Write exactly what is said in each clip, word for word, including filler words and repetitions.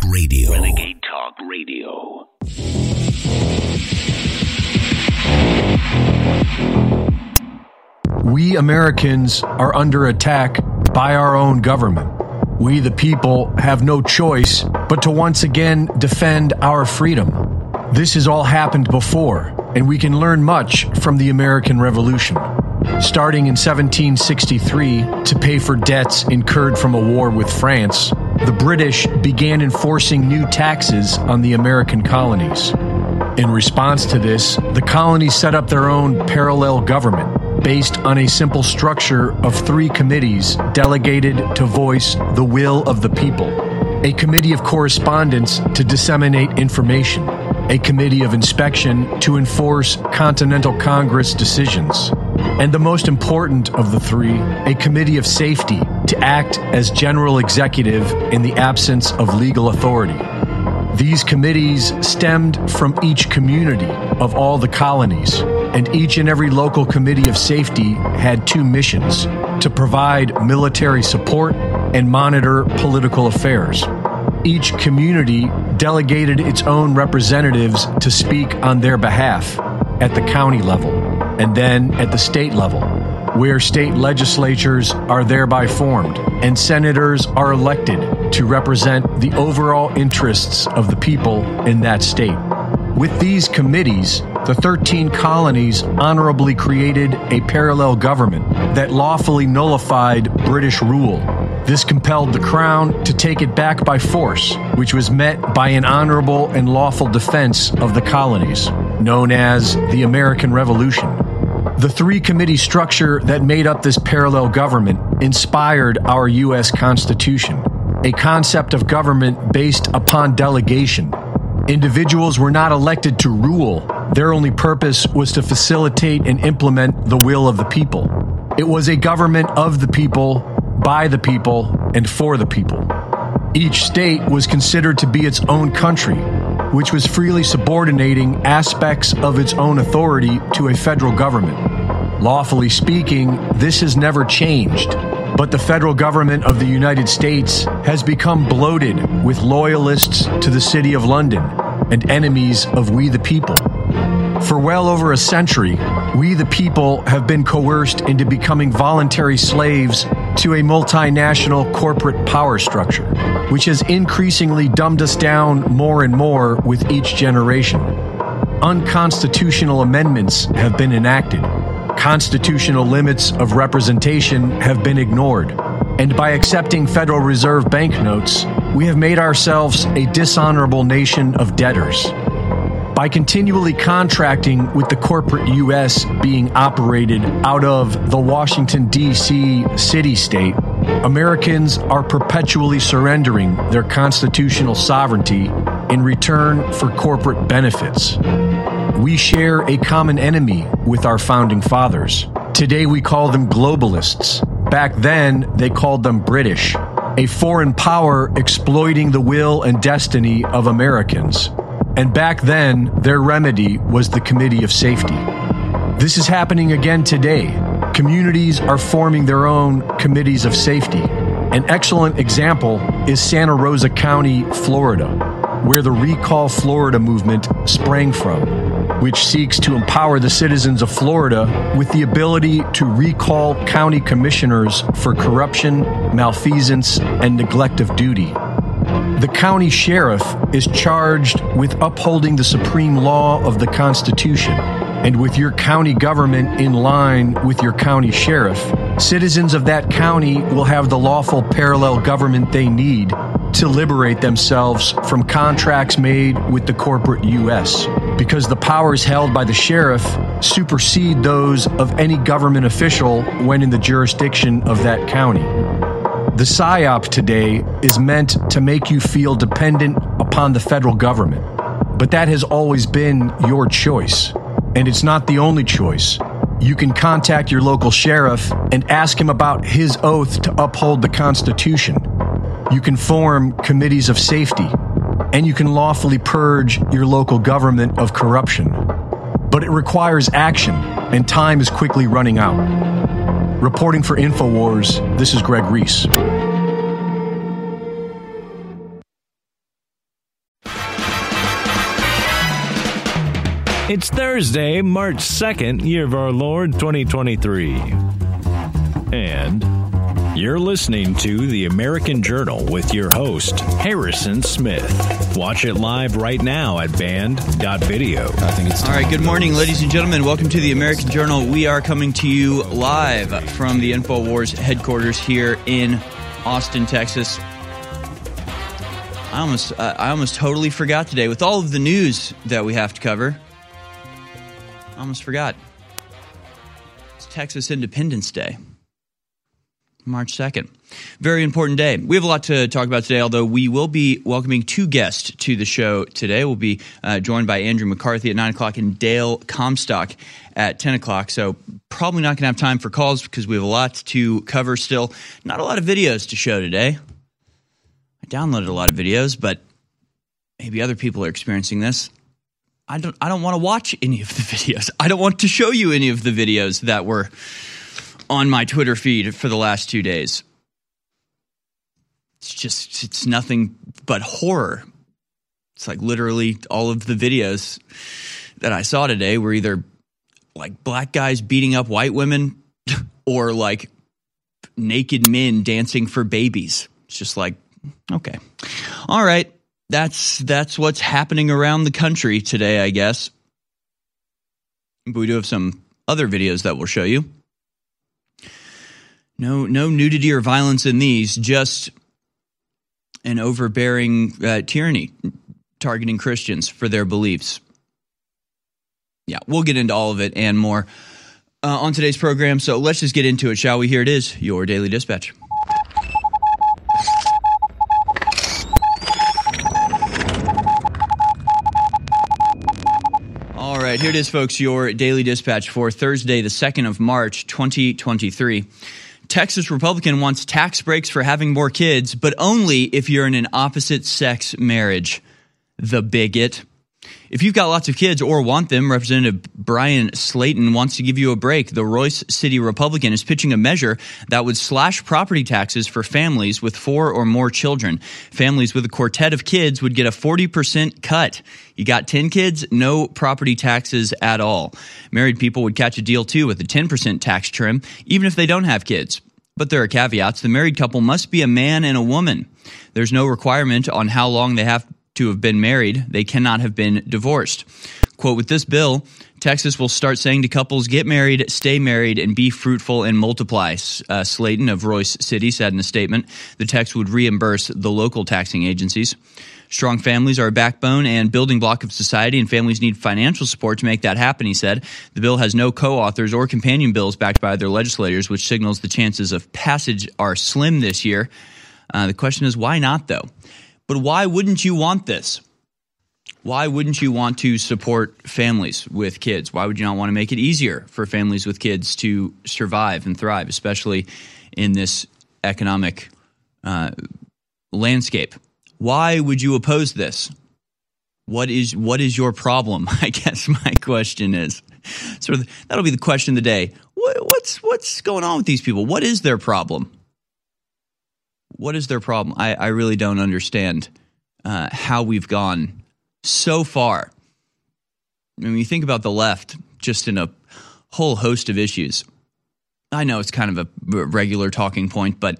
Talk Radio. Renegade Talk Radio. We Americans are under attack by our own government. We, the people, have no choice but to once again defend our freedom. This has all happened before, and we can learn much from the American Revolution, starting in seventeen sixty-three to pay for debts incurred from a war with France. The British began enforcing new taxes on the American colonies. In response to this, the colonies set up their own parallel government based on a simple structure of three committees delegated to voice the will of the people, a committee of correspondence to disseminate information, a committee of inspection to enforce Continental Congress decisions, and the most important of the three, a committee of safety to act as general executive in the absence of legal authority. These committees stemmed from each community of all the colonies, and each and every local committee of safety had two missions: to provide military support and monitor political affairs. Each community delegated its own representatives to speak on their behalf at the county level, and then at the state level, where state legislatures are thereby formed, and senators are elected to represent the overall interests of the people in that state. With these committees, the thirteen colonies honorably created a parallel government that lawfully nullified British rule. This compelled the Crown to take it back by force, which was met by an honorable and lawful defense of the colonies, known as the American Revolution. The three-committee structure that made up this parallel government inspired our U S Constitution, a concept of government based upon delegation. Individuals were not elected to rule. Their only purpose was to facilitate and implement the will of the people. It was a government of the people, by the people, and for the people. Each state was considered to be its own country, which was freely subordinating aspects of its own authority to a federal government. Lawfully speaking, this has never changed, but the federal government of the United States has become bloated with loyalists to the City of London and enemies of we the people. For well over a century, we the people have been coerced into becoming voluntary slaves to a multinational corporate power structure, which has increasingly dumbed us down more and more with each generation. Unconstitutional amendments have been enacted. Constitutional limits of representation have been ignored. And by accepting Federal Reserve banknotes, we have made ourselves a dishonorable nation of debtors. By continually contracting with the corporate U S being operated out of the Washington, D C city-state, Americans are perpetually surrendering their constitutional sovereignty in return for corporate benefits. We share a common enemy with our founding fathers. Today we call them globalists. Back then they called them British, a foreign power exploiting the will and destiny of Americans. And back then, their remedy was the Committee of Safety. This is happening again today. Communities are forming their own committees of safety. An excellent example is Santa Rosa County, Florida, where the Recall Florida movement sprang from, which seeks to empower the citizens of Florida with the ability to recall county commissioners for corruption, malfeasance, and neglect of duty. The county sheriff is charged with upholding the supreme law of the Constitution, and with your county government in line with your county sheriff, citizens of that county will have the lawful parallel government they need to liberate themselves from contracts made with the corporate U S, because the powers held by the sheriff supersede those of any government official when in the jurisdiction of that county. The PSYOP today is meant to make you feel dependent upon the federal government, but that has always been your choice, and it's not the only choice. You can contact your local sheriff and ask him about his oath to uphold the Constitution. You can form committees of safety, and you can lawfully purge your local government of corruption. But it requires action, and time is quickly running out. Reporting for InfoWars, this is Greg Reese. It's Thursday, March second, year of our Lord, twenty twenty-three. And you're listening to The American Journal with your host, Harrison Smith. Watch it live right now at band dot video. I think it's time. All right, good morning, ladies and gentlemen. Welcome to The American Journal. We are coming to you live from the InfoWars headquarters here in Austin, Texas. I almost, uh, I almost totally forgot today with all of the news that we have to cover. I almost forgot. It's Texas Independence Day, March second. Very important day. We have a lot to talk about today, although we will be welcoming two guests to the show today. We'll be uh, joined by Andrew McCarthy at nine o'clock and Dale Comstock at ten o'clock. So probably not going to have time for calls because we have a lot to cover still. Not a lot of videos to show today. I downloaded a lot of videos, but maybe other people are experiencing this. I don't I don't want to watch any of the videos. I don't want to show you any of the videos that were on my Twitter feed for the last two days. It's just, it's nothing but horror. It's like literally all of the videos that I saw today were either like black guys beating up white women or like naked men dancing for babies. It's just like, okay. All right. That's that's what's happening around the country today, I guess. But we do have some other videos that we'll show you. No, no nudity or violence in these, just an overbearing uh, tyranny targeting Christians for their beliefs. Yeah, we'll get into all of it and more uh, on today's program. So let's just get into it, shall we? Here it is, your Daily Dispatch. Here it is, folks, your Daily Dispatch for Thursday, the second of March, twenty twenty-three. Texas Republican wants tax breaks for having more kids, but only if you're in an opposite-sex marriage. The bigot. If you've got lots of kids or want them, Representative Brian Slayton wants to give you a break. The Royce City Republican is pitching a measure that would slash property taxes for families with four or more children. Families with a quartet of kids would get a forty percent cut. You got ten kids, no property taxes at all. Married people would catch a deal, too, with a ten percent tax trim, even if they don't have kids. But there are caveats. The married couple must be a man and a woman. There's no requirement on how long they have to have been married. They cannot have been divorced. Quote, with this bill, Texas will start saying to couples, get married, stay married, and be fruitful and multiply, uh, Slayton of Royce City said in a statement. The text would reimburse the local taxing agencies. Strong families are a backbone and building block of society, and families need financial support to make that happen, he said. The bill has no co-authors or companion bills backed by their legislators, which signals the chances of passage are slim this year. Uh, the question is, why not, though? But why wouldn't you want this? Why wouldn't you want to support families with kids? Why would you not want to make it easier for families with kids to survive and thrive, especially in this economic uh, landscape? Why would you oppose this? What is what is your problem? I guess my question is sort of that'll be the question of the day. What, what's what's going on with these people? What is their problem? What is their problem? I, I really don't understand uh, how we've gone so far. I mean, you think about the left just in a whole host of issues. I know it's kind of a regular talking point, but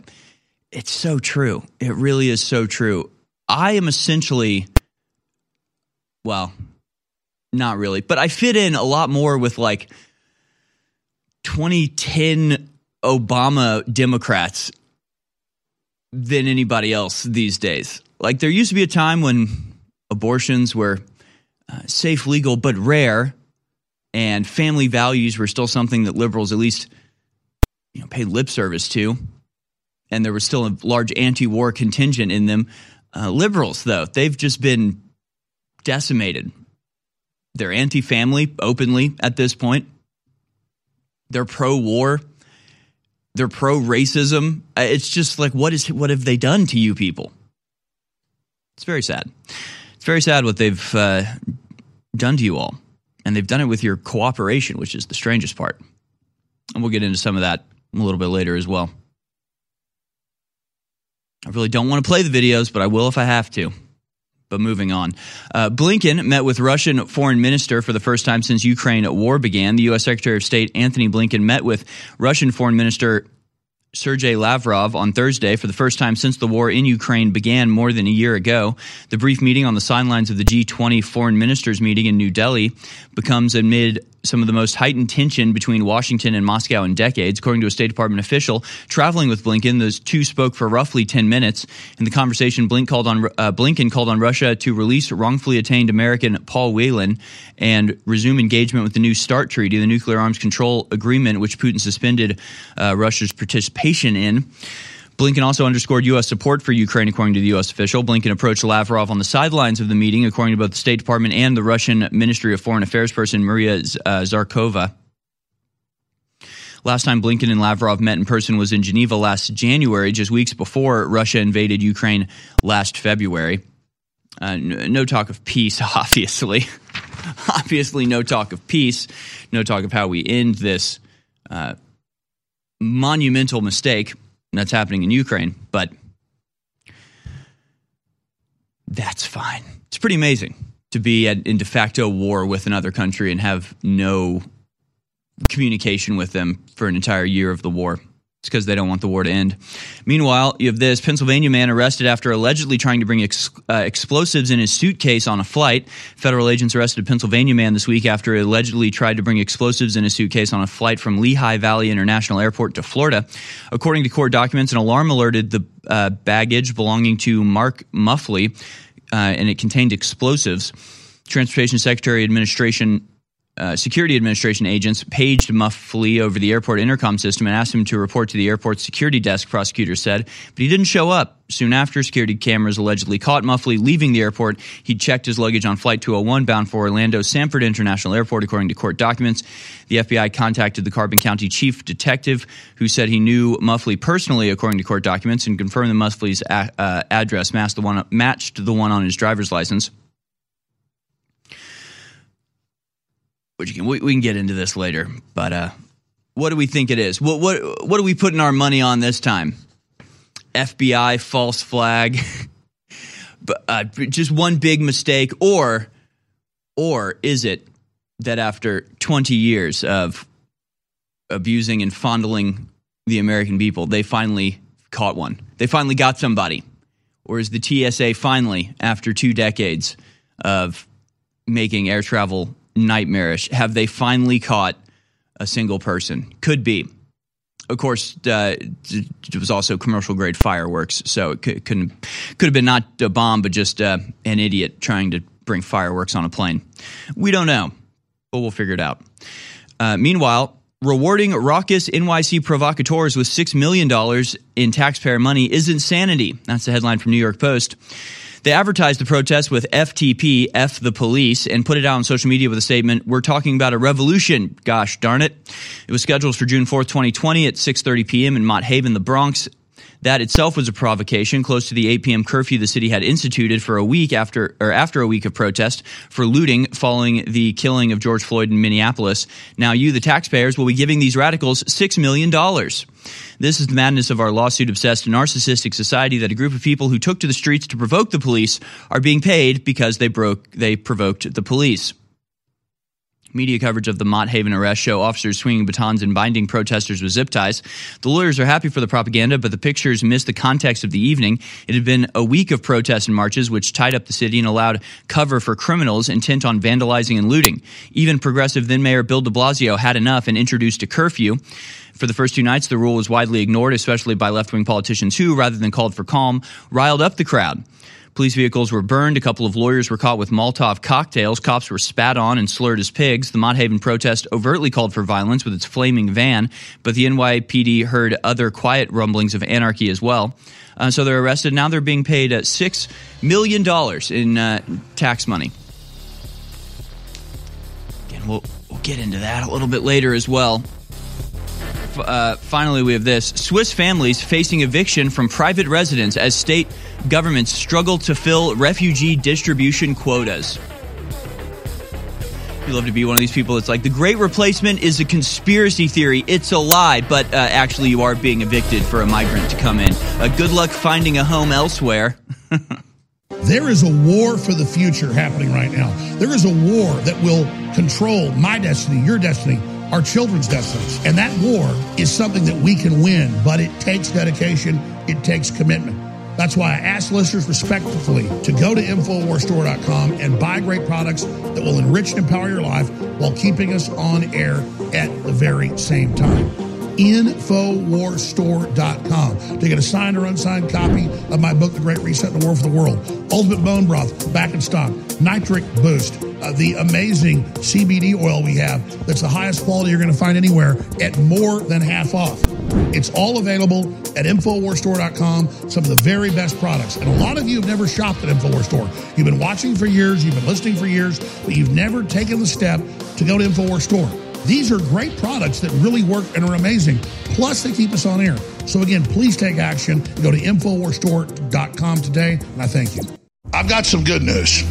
it's so true. It really is so true. I am essentially, well, not really, but I fit in a lot more with like twenty ten Obama Democrats than anybody else these days. Like there used to be a time when abortions were uh, safe, legal, but rare, and family values were still something that liberals at least, you know, paid lip service to. And there was still a large anti-war contingent in them. Uh, liberals, though, they've just been decimated. They're anti-family openly at this point. They're pro-war. They're pro-racism. It's just like, what is what have they done to you people? It's very sad. It's very sad what they've uh, done to you all. And they've done it with your cooperation, which is the strangest part. And we'll get into some of that a little bit later as well. I really don't want to play the videos, but I will if I have to. But moving on, uh, Blinken met with Russian foreign minister for the first time since Ukraine war began. The U S. Secretary of State Anthony Blinken met with Russian foreign minister Sergey Lavrov on Thursday for the first time since the war in Ukraine began more than a year ago. The brief meeting on the sidelines of the G twenty foreign ministers meeting in New Delhi becomes amid some of the most heightened tension between Washington and Moscow in decades. According to a State Department official traveling with Blinken, those two spoke for roughly ten minutes. In the conversation, Blink called on, uh, Blinken called on Russia to release wrongfully attained American Paul Whelan and resume engagement with the New START Treaty, the nuclear arms control agreement, which Putin suspended uh, Russia's participation in. Blinken also underscored U S support for Ukraine, according to the U S official. Blinken approached Lavrov on the sidelines of the meeting, according to both the State Department and the Russian Ministry of Foreign Affairs person Maria uh, Zarkova. Last time Blinken and Lavrov met in person was in Geneva last January, just weeks before Russia invaded Ukraine last February. Uh, no, no talk of peace, obviously. obviously, no talk of peace. No talk of how we end this uh, monumental mistake that's happening in Ukraine, but that's fine. It's pretty amazing to be at, in de facto war with another country and have no communication with them for an entire year of the war. It's because they don't want the war to end. Meanwhile, you have this Pennsylvania man arrested after allegedly trying to bring ex- uh, explosives in his suitcase on a flight. Federal agents arrested a Pennsylvania man this week after allegedly tried to bring explosives in his suitcase on a flight from Lehigh Valley International Airport to Florida. According to court documents, an alarm alerted the uh, baggage belonging to Mark Muffley, uh, and it contained explosives. Transportation Secretary Administration Uh, Security Administration agents paged Muffley over the airport intercom system and asked him to report to the airport's security desk, prosecutors said, but he didn't show up. Soon after, security cameras allegedly caught Muffley leaving the airport. He checked his luggage on Flight two oh one bound for Orlando Sanford International Airport, according to court documents. The F B I contacted the Carbon County chief detective, who said he knew Muffley personally, according to court documents, and confirmed that Muffley's a- uh, address matched the one, matched the one on his driver's license. Which you can, we, we can get into this later, but uh, what do we think it is? What what what are we putting our money on this time? F B I false flag, but uh, just one big mistake, or or is it that after twenty years of abusing and fondling the American people, they finally caught one? They finally got somebody, or is the T S A finally, after two decades of making air travel nightmarish, have they finally caught a single person? Could be. Of course, uh, it was also commercial grade fireworks, so it could, couldn't could have been not a bomb, but just uh, an idiot trying to bring fireworks on a plane. We don't know, but we'll figure it out. Uh, meanwhile, rewarding raucous N Y C provocateurs with six million dollars in taxpayer money is insanity. That's the headline from New York Post. They advertised the protest with F T P, F the police, and put it out on social media with a statement, "We're talking about a revolution, gosh darn it." It was scheduled for June fourth, twenty twenty at six thirty p.m. in Mott Haven, the Bronx. That itself was a provocation, close to the eight p.m. curfew the city had instituted for a week after, or after a week of protest for looting following the killing of George Floyd in Minneapolis. Now you, the taxpayers, will be giving these radicals six million dollars. This is the madness of our lawsuit-obsessed narcissistic society, that a group of people who took to the streets to provoke the police are being paid because they broke, they provoked the police. Media coverage of the Mott Haven arrest show officers swinging batons and binding protesters with zip ties. The lawyers are happy for the propaganda, but the pictures miss the context of the evening. It had been a week of protests and marches, which tied up the city and allowed cover for criminals intent on vandalizing and looting. Even progressive then-Mayor Bill de Blasio had enough and introduced a curfew. For the first two nights, the rule was widely ignored, especially by left-wing politicians who, rather than called for calm, riled up the crowd. Police vehicles were burned. A couple of lawyers were caught with Molotov cocktails. Cops were spat on and slurred as pigs. The Mott Haven protest overtly called for violence with its flaming van, but the N Y P D heard other quiet rumblings of anarchy as well. Uh, so they're arrested. Now they're being paid uh, six million dollars in uh, tax money. Again, we'll, we'll get into that a little bit later as well. Uh, finally, we have this. Swiss families facing eviction from private residence as state governments struggle to fill refugee distribution quotas. You love to be one of these people that's like, the Great Replacement is a conspiracy theory. It's a lie, but uh, actually you are being evicted for a migrant to come in. Uh, good luck finding a home elsewhere. There is a war for the future happening right now. There is a war that will control my destiny, your destiny, our children's destinies. And that war is something that we can win, but it takes dedication, it takes commitment. That's why I ask listeners respectfully to go to info war store dot com and buy great products that will enrich and empower your life while keeping us on air at the very same time. info war store dot com to get a signed or unsigned copy of my book, The Great Reset and the War for the World, Ultimate Bone Broth, back in stock, Nitric Boost, uh, the amazing C B D oil we have that's the highest quality you're going to find anywhere at more than half off. It's all available at info war store dot com, some of the very best products. And a lot of you have never shopped at InfoWars Store. You've been watching for years, you've been listening for years, but you've never taken the step to go to InfoWars Store. These are great products that really work and are amazing. Plus, they keep us on air. So again, please take action. Go to info war store dot com today, and I thank you. I've got some good news.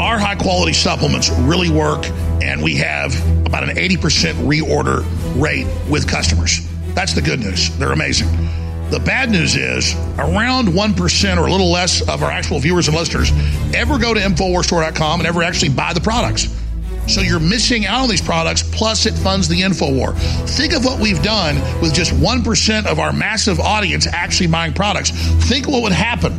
Our high-quality supplements really work, and we have about an eighty percent reorder rate with customers. That's the good news. They're amazing. The bad news is around one percent or a little less of our actual viewers and listeners ever go to info war store dot com and ever actually buy the products. So you're missing out on these products, plus it funds the InfoWar. Think of what we've done with just one percent of our massive audience actually buying products. Think what would happen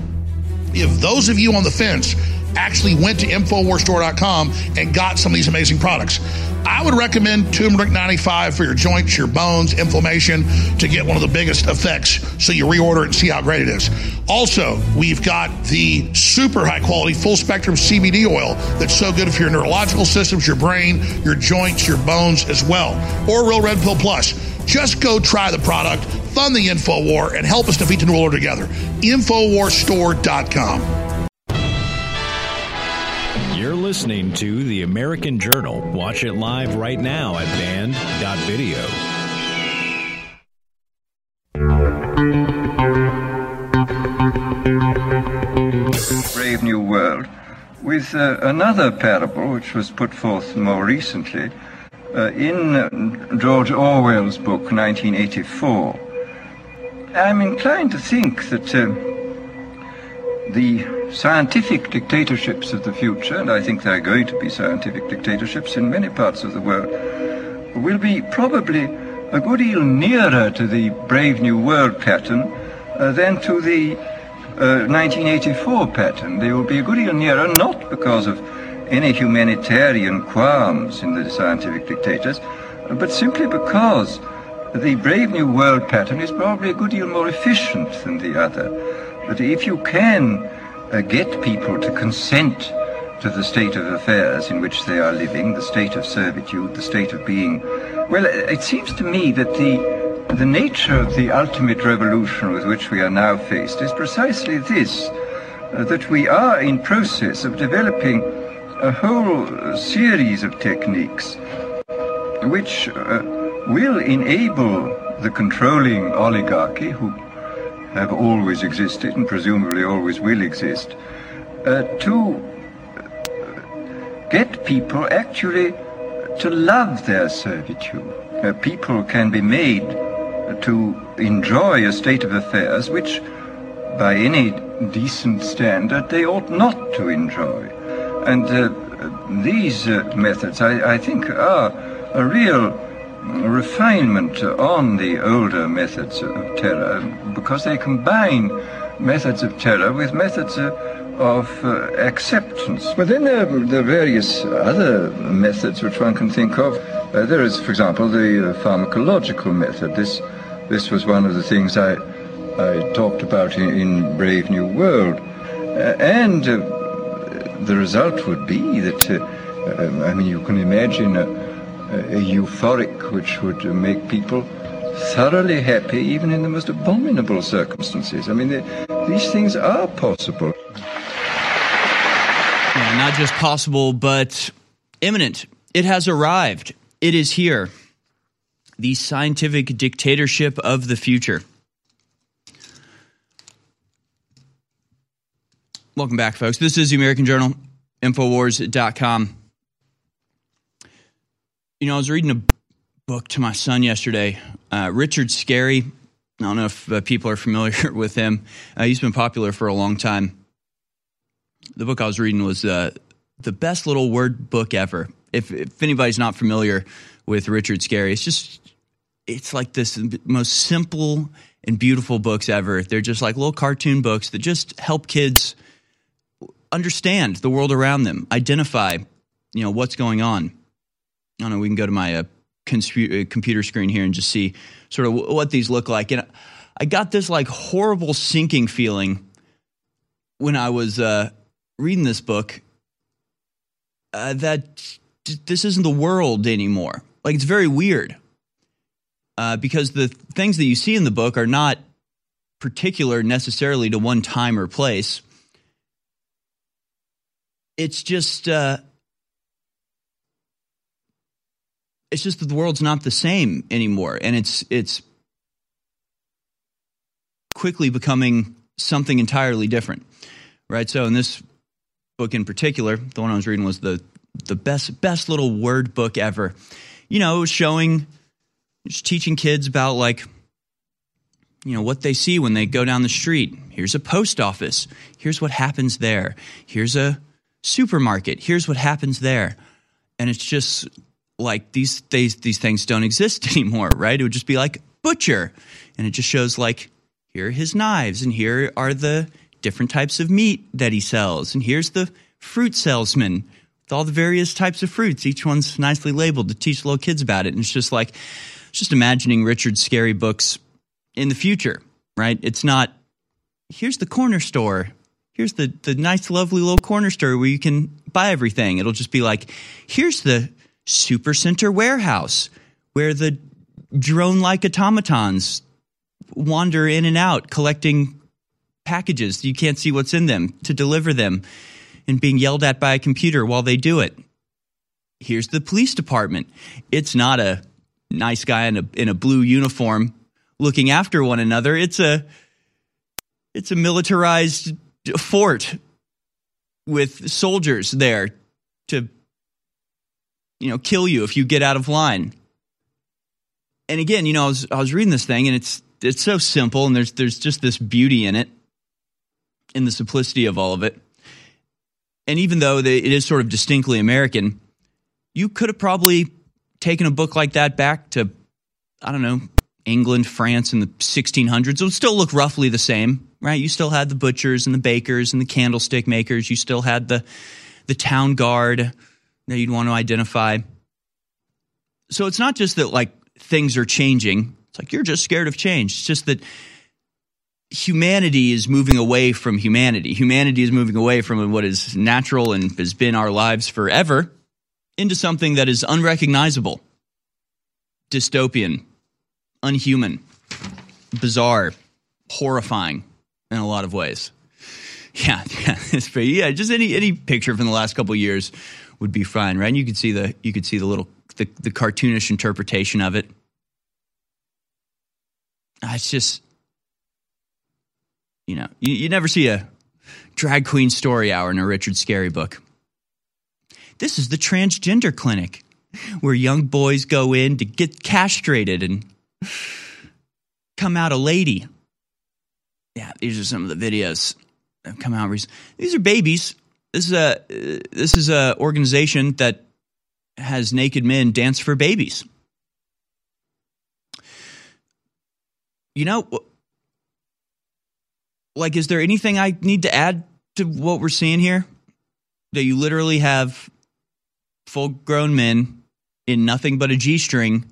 if those of you on the fence actually went to info war store dot com and got some of these amazing products. I would recommend turmeric ninety-five for your joints, your bones, inflammation, to get one of the biggest effects, so you reorder it and see how great it is. Also, we've got the super high quality full spectrum C B D oil that's so good for your neurological systems, your brain, your joints, your bones as well, or Real Red Pill Plus. Just go try the product, fund the InfoWar, and help us defeat the New World Order together. info war store dot com. You're listening to The American Journal. Watch it live right now at band dot video. Brave New World, with uh, another parable which was put forth more recently uh, in uh, George Orwell's book, nineteen eighty-four. I'm inclined to think that Uh, The scientific dictatorships of the future, and I think there are going to be scientific dictatorships in many parts of the world, will be probably a good deal nearer to the Brave New World pattern uh, than to the uh, nineteen eighty-four pattern. They will be a good deal nearer, not because of any humanitarian qualms in the scientific dictators, but simply because the Brave New World pattern is probably a good deal more efficient than the other. That if you can uh, get people to consent to the state of affairs in which they are living, the state of servitude, the state of being, well, it seems to me that the, the nature of the ultimate revolution with which we are now faced is precisely this, uh, that we are in process of developing a whole series of techniques which uh, will enable the controlling oligarchy, who have always existed and presumably always will exist, uh, to get people actually to love their servitude. Uh, people can be made to enjoy a state of affairs which, by any decent standard, they ought not to enjoy. And uh, these uh, methods, I, I think, are a real refinement on the older methods of terror, because they combine methods of terror with methods of, of uh, acceptance. But then uh, there are various other methods which one can think of. Uh, there is, for example, the uh, pharmacological method. This this was one of the things I, I talked about in, in Brave New World. Uh, and uh, the result would be that, uh, uh, I mean, you can imagine a, a euphoric which would make people thoroughly happy even in the most abominable circumstances. I mean, they, these things are possible. Yeah, not just possible, but imminent. It has arrived. It is here. The scientific dictatorship of the future. Welcome back, folks. This is The American Journal, info wars dot com. You know, I was reading a book to my son yesterday, uh, Richard Scarry. I don't know if uh, people are familiar with him. Uh, he's been popular for a long time. the book I was reading was uh, the best little word book ever. If, if anybody's not familiar with Richard Scarry, it's just it's like this most simple and beautiful books ever. They're just like little cartoon books that just help kids understand the world around them, identify, you know, what's going on. I don't know. We can go to my uh, consp- computer screen here and just see sort of w- what these look like. And I got this like horrible sinking feeling when I was uh, reading this book uh, that d- this isn't the world anymore. Like, it's very weird uh, because the th- things that you see in the book are not particular necessarily to one time or place. It's just uh, it's just that the world's not the same anymore, and it's it's quickly becoming something entirely different, right? So in this book in particular, the one I was reading was the the best best little word book ever. You know, showing, just teaching kids about like, you know, what they see when they go down the street. Here's a post office. Here's what happens there. Here's a supermarket. Here's what happens there. And it's just like these these these things don't exist anymore, right? It would just be like butcher, and it just shows like, here are his knives, and here are the different types of meat that he sells, and here's the fruit salesman with all the various types of fruits. Each one's nicely labeled to teach little kids about it. And it's just like, it's just imagining Richard Scarry books in the future, right? It's not, here's the corner store. Here's the, the nice, lovely little corner store where you can buy everything. It'll just be like, here's the supercenter warehouse where the drone-like automatons wander in and out collecting packages. You can't see what's in them to deliver them and being yelled at by a computer while they do it. Here's the police department. It's not a nice guy in a in a blue uniform looking after one another. It's a it's a militarized fort with soldiers there to, you know, kill you if you get out of line. And again, you know, I was I was reading this thing, and it's it's so simple, and there's there's just this beauty in it, in the simplicity of all of it. And even though they, it is sort of distinctly American, you could have probably taken a book like that back to, I don't know, England, France in the sixteen hundreds. It would still look roughly the same. Right, you still had the butchers and the bakers and the candlestick makers. You still had the the town guard that you'd want to identify. So it's not just that like things are changing. It's like you're just scared of change. It's just that humanity is moving away from humanity. Humanity is moving away from what is natural and has been our lives forever into something that is unrecognizable, dystopian, unhuman, bizarre, horrifying. In a lot of ways. Yeah, yeah, it's pretty, yeah, just any any picture from the last couple of years would be fine, right? And you could see the you could see the little the, the cartoonish interpretation of it. It's just, you know, you, you never see a drag queen story hour in a Richard Scarry book. This is the transgender clinic where young boys go in to get castrated and come out a lady. Yeah, these are some of the videos that have come out recently. These are babies. This is a uh, this is a organization that has naked men dance for babies. You know, like, is there anything I need to add to what we're seeing here? That you literally have full-grown men in nothing but a G-string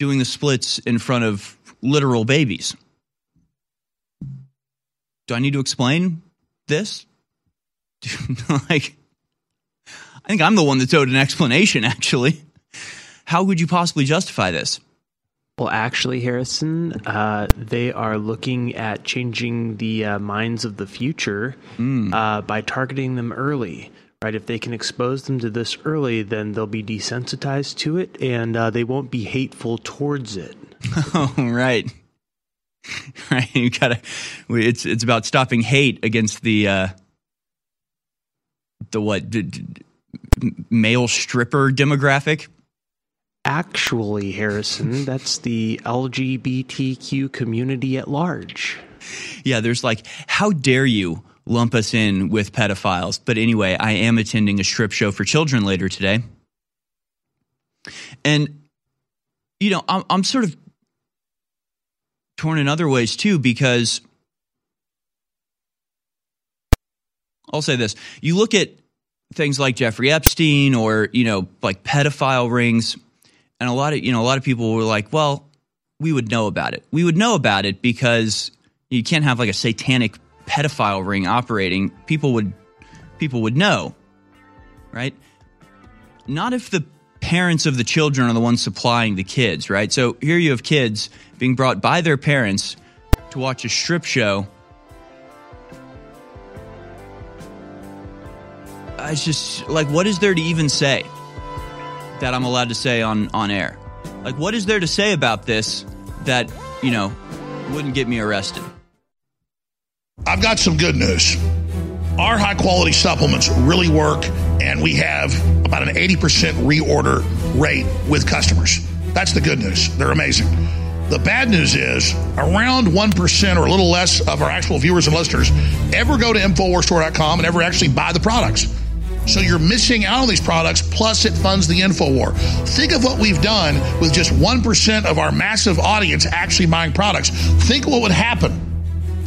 doing the splits in front of literal babies. Do I need to explain this? Like, I think I'm the one that owed an explanation, actually. How would you possibly justify this? Well, actually, Harrison, uh, they are looking at changing the uh, minds of the future mm. uh, by targeting them early, right? If they can expose them to this early, then they'll be desensitized to it, and uh, they won't be hateful towards it. Oh, right. Right, you gotta. It's it's about stopping hate against the uh, the what d- d- male stripper demographic. Actually, Harrison, that's the L G B T Q community at large. Yeah, there's like, how dare you lump us in with pedophiles. But anyway, I am attending a strip show for children later today. And, you know, I'm, I'm sort of torn in other ways too, because I'll say this. You look at things like Jeffrey Epstein or, you know, like pedophile rings, and a lot of, you know, a lot of people were like, well, we would know about it. We would know about it because you can't have like a satanic pedophile ring operating. People would people would know, right? Not if the parents of the children are the ones supplying the kids, right? So here you have kids being brought by their parents to watch a strip show. It's just like, what is there to even say that I'm allowed to say on, on air? Like, what is there to say about this that, you know, wouldn't get me arrested? I've got some good news. Our high quality supplements really work, and we have about an eighty percent reorder rate with customers. That's the good news. They're amazing. The bad news is around one percent or a little less of our actual viewers and listeners ever go to infowars store dot com and ever actually buy the products. So you're missing out on these products, plus it funds the InfoWar. Think of what we've done with just one percent of our massive audience actually buying products. Think what would happen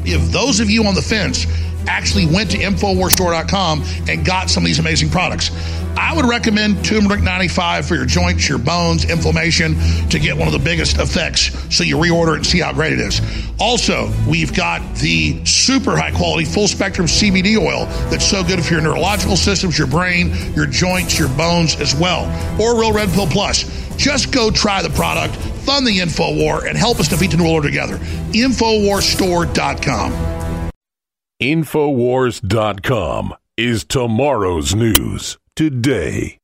if those of you on the fence actually went to infowars store dot com and got some of these amazing products. I would recommend turmeric ninety-five for your joints, your bones, inflammation, to get one of the biggest effects. So you reorder it and see how great it is. Also, we've got the super high quality full spectrum C B D oil that's so good for your neurological systems, your brain, your joints, your bones as well. Or Real Red Pill Plus. Just go try the product, fund the InfoWar, and help us defeat the New World Order together. infowars store dot com. infowars dot com is tomorrow's news today.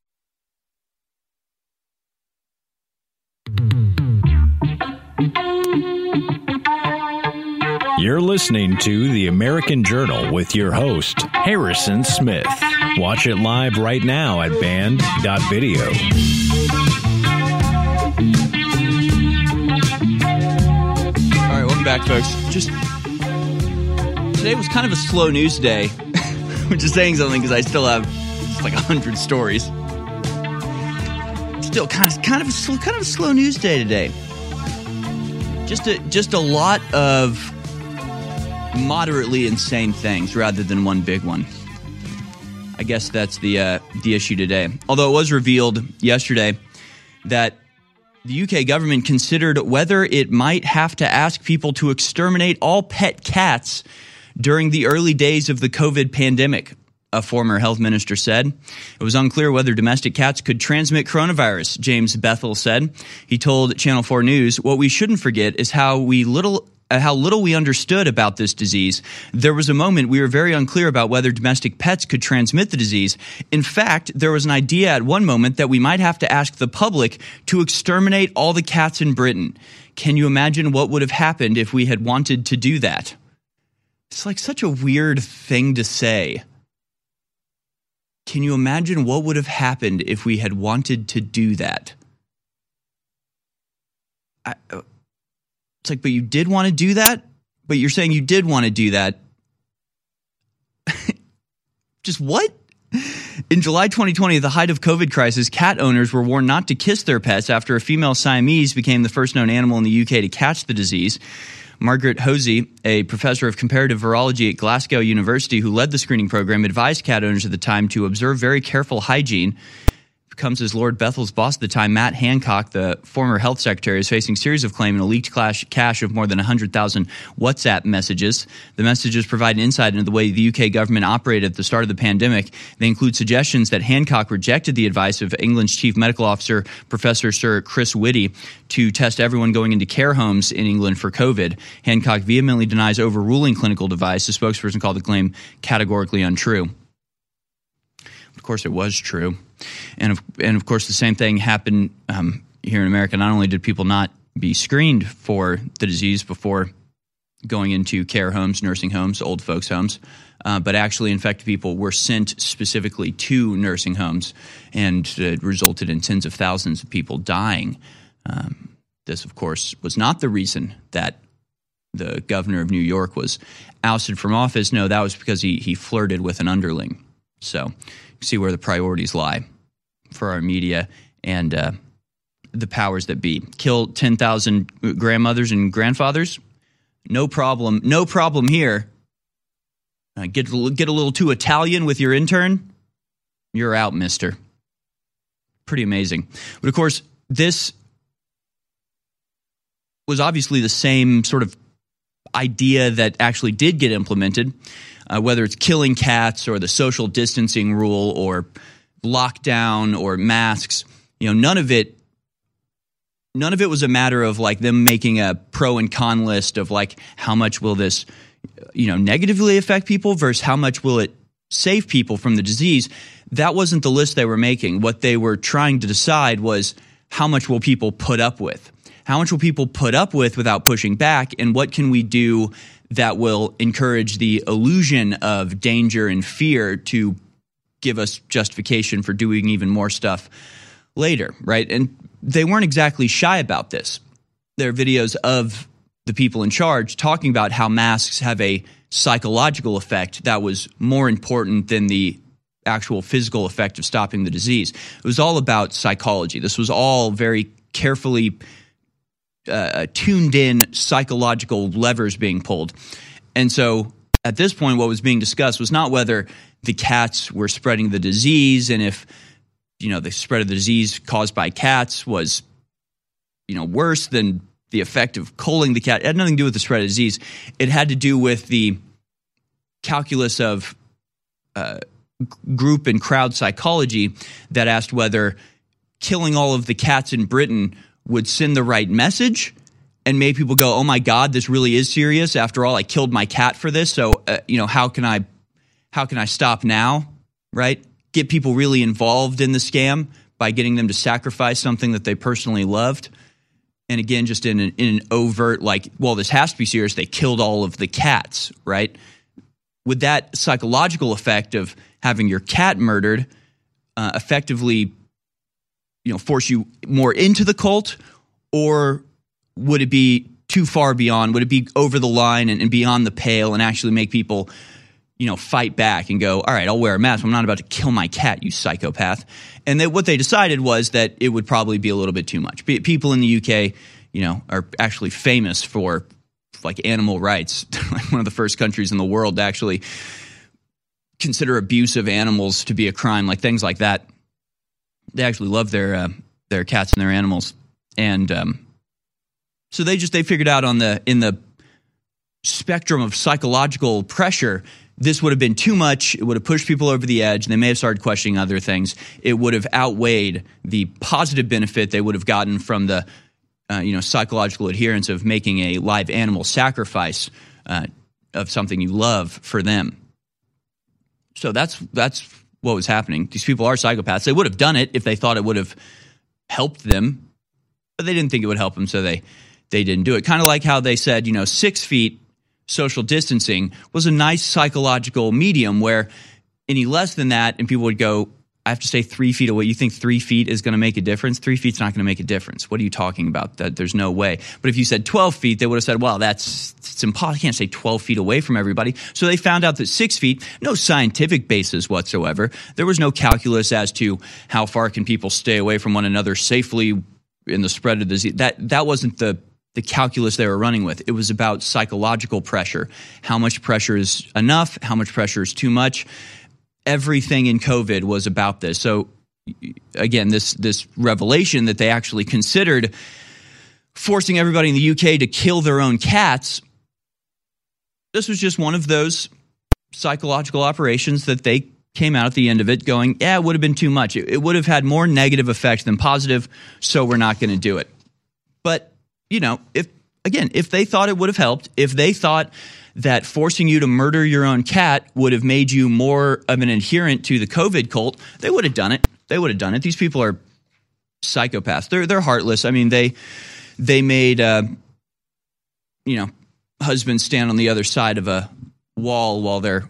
You're listening to The American Journal with your host, Harrison Smith. Watch it live right now at band dot video. All right, welcome back, folks. Just... Today was kind of a slow news day, which is saying something because I still have like a hundred stories. Still, kind of, kind of, a, kind of a slow news day today. Just a, just a lot of moderately insane things rather than one big one. I guess that's the uh, the issue today. Although it was revealed yesterday that the U K government considered whether it might have to ask people to exterminate all pet cats during the early days of the COVID pandemic, a former health minister said. It was unclear whether domestic cats could transmit coronavirus, James Bethel said. He told Channel four News, "What we shouldn't forget is how we little uh, how little we understood about this disease. There was a moment we were very unclear about whether domestic pets could transmit the disease. In fact, there was an idea at one moment that we might have to ask the public to exterminate all the cats in Britain. Can you imagine what would have happened if we had wanted to do that?" It's like such a weird thing to say. Can you imagine what would have happened if we had wanted to do that? I, it's like, but you did want to do that? But you're saying you did want to do that. Just what? In July twenty twenty, at the height of COVID crisis, cat owners were warned not to kiss their pets after a female Siamese became the first known animal in the U K to catch the disease. Margaret Hosey, a professor of comparative virology at Glasgow University who led the screening program, advised cat owners at the time to observe very careful hygiene. It becomes as Lord Bethel's boss at the time, Matt Hancock, the former health secretary, is facing serious claim in a leaked cache of more than one hundred thousand WhatsApp messages. The messages provide an insight into the way the U K government operated at the start of the pandemic. They include suggestions that Hancock rejected the advice of England's chief medical officer, Professor Sir Chris Whitty, to test everyone going into care homes in England for COVID. Hancock vehemently denies overruling clinical advice. The spokesperson called the claim categorically untrue. Of course, it was true. And of, and of course, the same thing happened um, here in America. Not only did people not be screened for the disease before going into care homes, nursing homes, old folks' homes, uh, but actually infected people were sent specifically to nursing homes, and it resulted in tens of thousands of people dying. Um, this, of course, was not the reason that the governor of New York was ousted from office. No, that was because he he flirted with an underling. So you see where the priorities lie for our media and uh, the powers that be. Kill ten thousand grandmothers and grandfathers? No problem. No problem here. Uh, get, get a little too Italian with your intern? You're out, mister. Pretty amazing. But of course, this was obviously the same sort of idea that actually did get implemented, uh, whether it's killing cats or the social distancing rule or lockdown or masks. You know, none of it none of it was a matter of like them making a pro and con list of like how much will this, you know, negatively affect people versus how much will it save people from the disease. That wasn't the list they were making. What they were trying to decide was how much will people put up with? How much will people put up with without pushing back? And what can we do that will encourage the illusion of danger and fear to give us justification for doing even more stuff later, right? And they weren't exactly shy about this. There are videos of the people in charge talking about how masks have a psychological effect that was more important than the actual physical effect of stopping the disease. It was all about psychology. This was all very carefully uh, tuned in psychological levers being pulled. And so at this point, what was being discussed was not whether the cats were spreading the disease and if, you know, the spread of the disease caused by cats was, you know, worse than the effect of culling the cat. It had nothing to do with the spread of disease. It had to do with the calculus of uh, group and crowd psychology that asked whether killing all of the cats in Britain would send the right message and made people go, oh my God, this really is serious. After all, I killed my cat for this. So, uh, you know, how can I, how can I stop now, right? Get people really involved in the scam by getting them to sacrifice something that they personally loved. And again, just in an, in an overt, like, well, this has to be serious. They killed all of the cats, right? Would that psychological effect of having your cat murdered uh, effectively, you know, force you more into the cult, or would it be too far beyond? Would it be over the line and, and beyond the pale and actually make people, you know, fight back and go, all right, I'll wear a mask. I'm not about to kill my cat, you psychopath. And that what they decided was that it would probably be a little bit too much. People in the U K, you know, are actually famous for like animal rights. One of the first countries in the world to actually consider abuse of animals to be a crime, like things like that. They actually love their uh, their cats and their animals, and um, so they just they figured out on the in the spectrum of psychological pressure. This would have been too much. It would have pushed people over the edge. They may have started questioning other things. It would have outweighed the positive benefit they would have gotten from the uh, you know, psychological adherence of making a live animal sacrifice uh, of something you love for them. So that's that's what was happening. These people are psychopaths. They would have done it if they thought it would have helped them, but they didn't think it would help them, so they they didn't do it. Kind of like how they said, you know, six feet social distancing was a nice psychological medium where any less than that, and people would go, I have to stay three feet away. You think three feet is going to make a difference? Three feet's not going to make a difference. What are you talking about? That there's no way. But if you said twelve feet, they would have said, well, that's it's impossible. I can't stay twelve feet away from everybody. So they found out that six feet, no scientific basis whatsoever. There was no calculus as to how far can people stay away from one another safely in the spread of the disease. That, that wasn't the the calculus they were running with. It was about psychological pressure. How much pressure is enough? How much pressure is too much? Everything in COVID was about this. So again, this this revelation that they actually considered forcing everybody in the U K to kill their own cats, this was just one of those psychological operations that they came out at the end of it going, yeah, it would have been too much. It, it would have had more negative effects than positive, so we're not going to do it. But you know, if again, if they thought it would have helped, if they thought that forcing you to murder your own cat would have made you more of an adherent to the COVID cult, they would have done it. They would have done it. These people are psychopaths. They're they're heartless. I mean, they they made uh, you know, husbands stand on the other side of a wall while their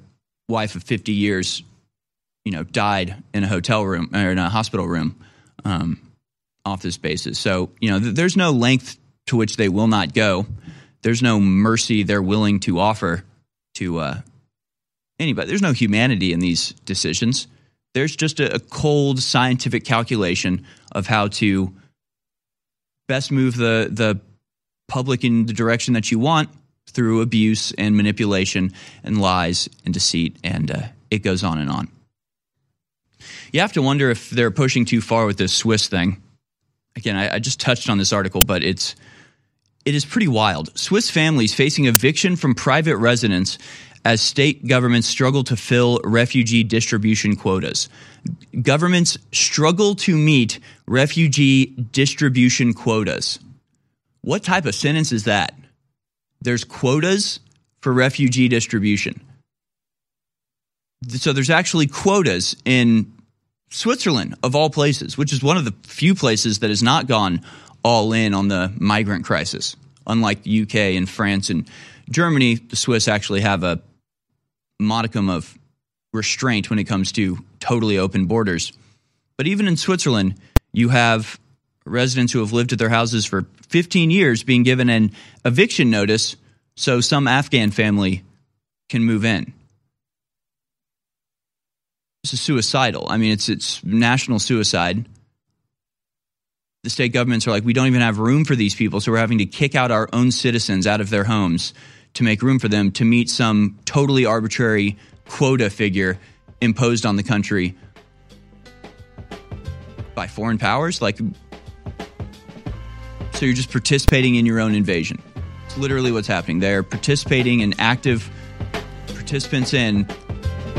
wife of fifty years, you know, died in a hotel room or in a hospital room um, off this basis. So you know, th- there's no length to which they will not go. There's no mercy they're willing to offer to uh, anybody. There's no humanity in these decisions. There's just a, a cold scientific calculation of how to best move the, the public in the direction that you want through abuse and manipulation and lies and deceit, and uh, it goes on and on. You have to wonder if they're pushing too far with this Swiss thing. Again, I, I just touched on this article, but it's it is pretty wild. Swiss families facing eviction from private residence as state governments struggle to fill refugee distribution quotas. Governments struggle to meet refugee distribution quotas. What type of sentence is that? There's quotas for refugee distribution. So there's actually quotas in Switzerland, of all places, which is one of the few places that has not gone all in on the migrant crisis. Unlike the U K and France and Germany, the Swiss actually have a modicum of restraint when it comes to totally open borders. But even in Switzerland, you have residents who have lived at their houses for fifteen years being given an eviction notice so some Afghan family can move in. This is suicidal. I mean, it's it's national suicide. The state governments are like, we don't even have room for these people, so we're having to kick out our own citizens out of their homes to make room for them to meet some totally arbitrary quota figure imposed on the country by foreign powers. Like, so you're just participating in your own invasion. It's literally what's happening. They're participating in active participants in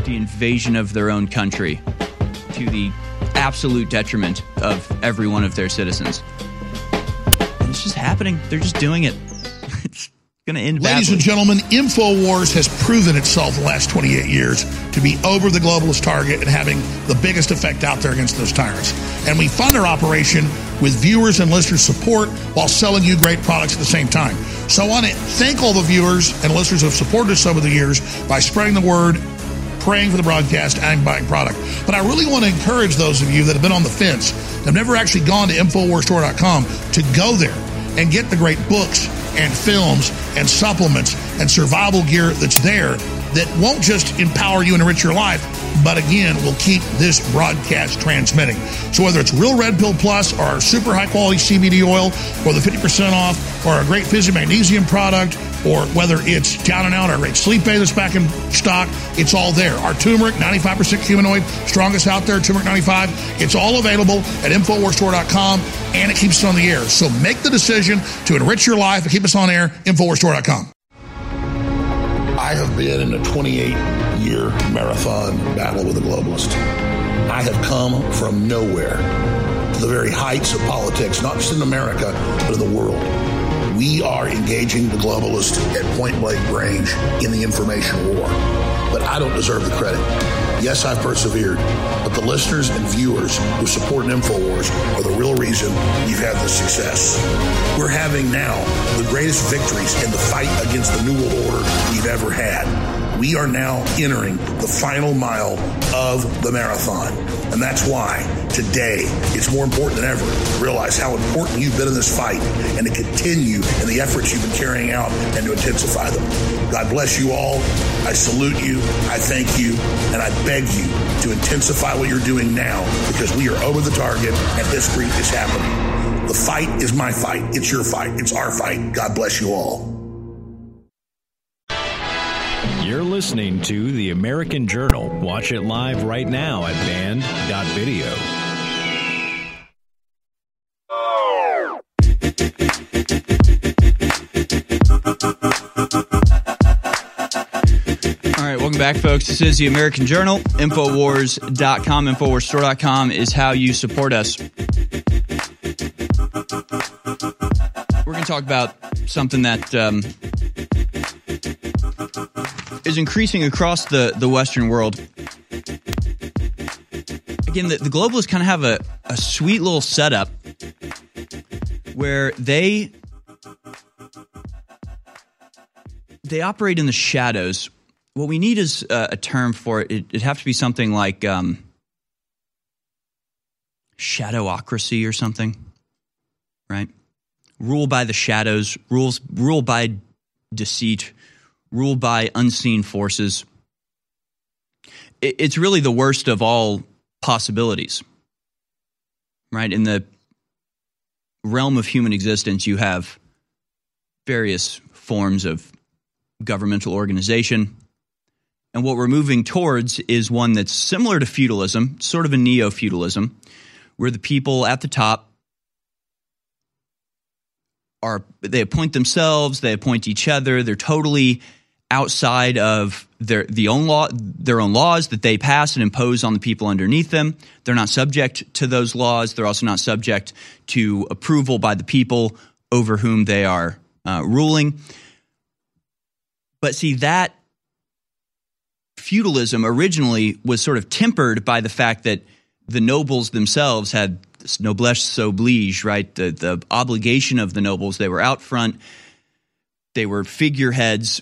the invasion of their own country to the absolute detriment of every one of their citizens. And it's just happening. They're just doing it. It's going to end badly. Ladies and gentlemen, InfoWars has proven itself the last twenty-eight years to be over the globalist target and having the biggest effect out there against those tyrants. And we fund our operation with viewers and listeners' support while selling you great products at the same time. So I want to thank all the viewers and listeners who have supported us over the years by spreading the word, praying for the broadcast, and buying product. But I really want to encourage those of you that have been on the fence, have never actually gone to InfoWars Store dot com, to go there and get the great books and films and supplements and survival gear that's there that won't just empower you and enrich your life, but again, will keep this broadcast transmitting. So whether it's Real Red Pill Plus or our super high-quality C B D oil or the fifty percent off or our great Fizzy Magnesium product, or whether it's Down and Out, our great sleep aid that's back in stock, it's all there. Our turmeric, ninety-five percent humanoid, strongest out there, turmeric ninety-five. It's all available at InfoWars Store dot com, and it keeps us on the air. So make the decision to enrich your life and keep us on air, InfoWars Store dot com. I have been in a twenty-eight-year marathon battle with the globalist. I have come from nowhere to the very heights of politics, not just in America, but in the world. We are engaging the globalists at point-blank range in the information war. But I don't deserve the credit. Yes, I've persevered, but the listeners and viewers who support InfoWars are the real reason you've had this success. We're having now the greatest victories in the fight against the New World Order we've ever had. We are now entering the final mile of the marathon. And that's why today it's more important than ever to realize how important you've been in this fight and to continue in the efforts you've been carrying out and to intensify them. God bless you all. I salute you. I thank you. And I beg you to intensify what you're doing now, because we are over the target and history is happening. The fight is my fight. It's your fight. It's our fight. God bless you all. You're listening to The American Journal. Watch it live right now at band dot video. All right, welcome back, folks. This is The American Journal. InfoWars dot com, InfoWars Store dot com is how you support us. We're going to talk about something that... Um, is increasing across the, the Western world. Again, the, the globalists kind of have a, a sweet little setup where they they operate in the shadows. What we need is a, a term for it. it. It'd have to be something like um, shadowocracy or something, right? Rule by the shadows, rules, rule by deceit, rule by unseen forces. It's really the worst of all possibilities, right? In the realm of human existence, you have various forms of governmental organization. And what we're moving towards is one that's similar to feudalism, sort of a neo-feudalism, where the people at the top are – they appoint themselves, they appoint each other. They're totally outside of their the own law, their own laws that they pass and impose on the people underneath them. They're not subject to those laws. They're also not subject to approval by the people over whom they are uh, ruling. But see, that feudalism originally was sort of tempered by the fact that the nobles themselves had this noblesse oblige, right? The, the obligation of the nobles. They were out front. They were figureheads.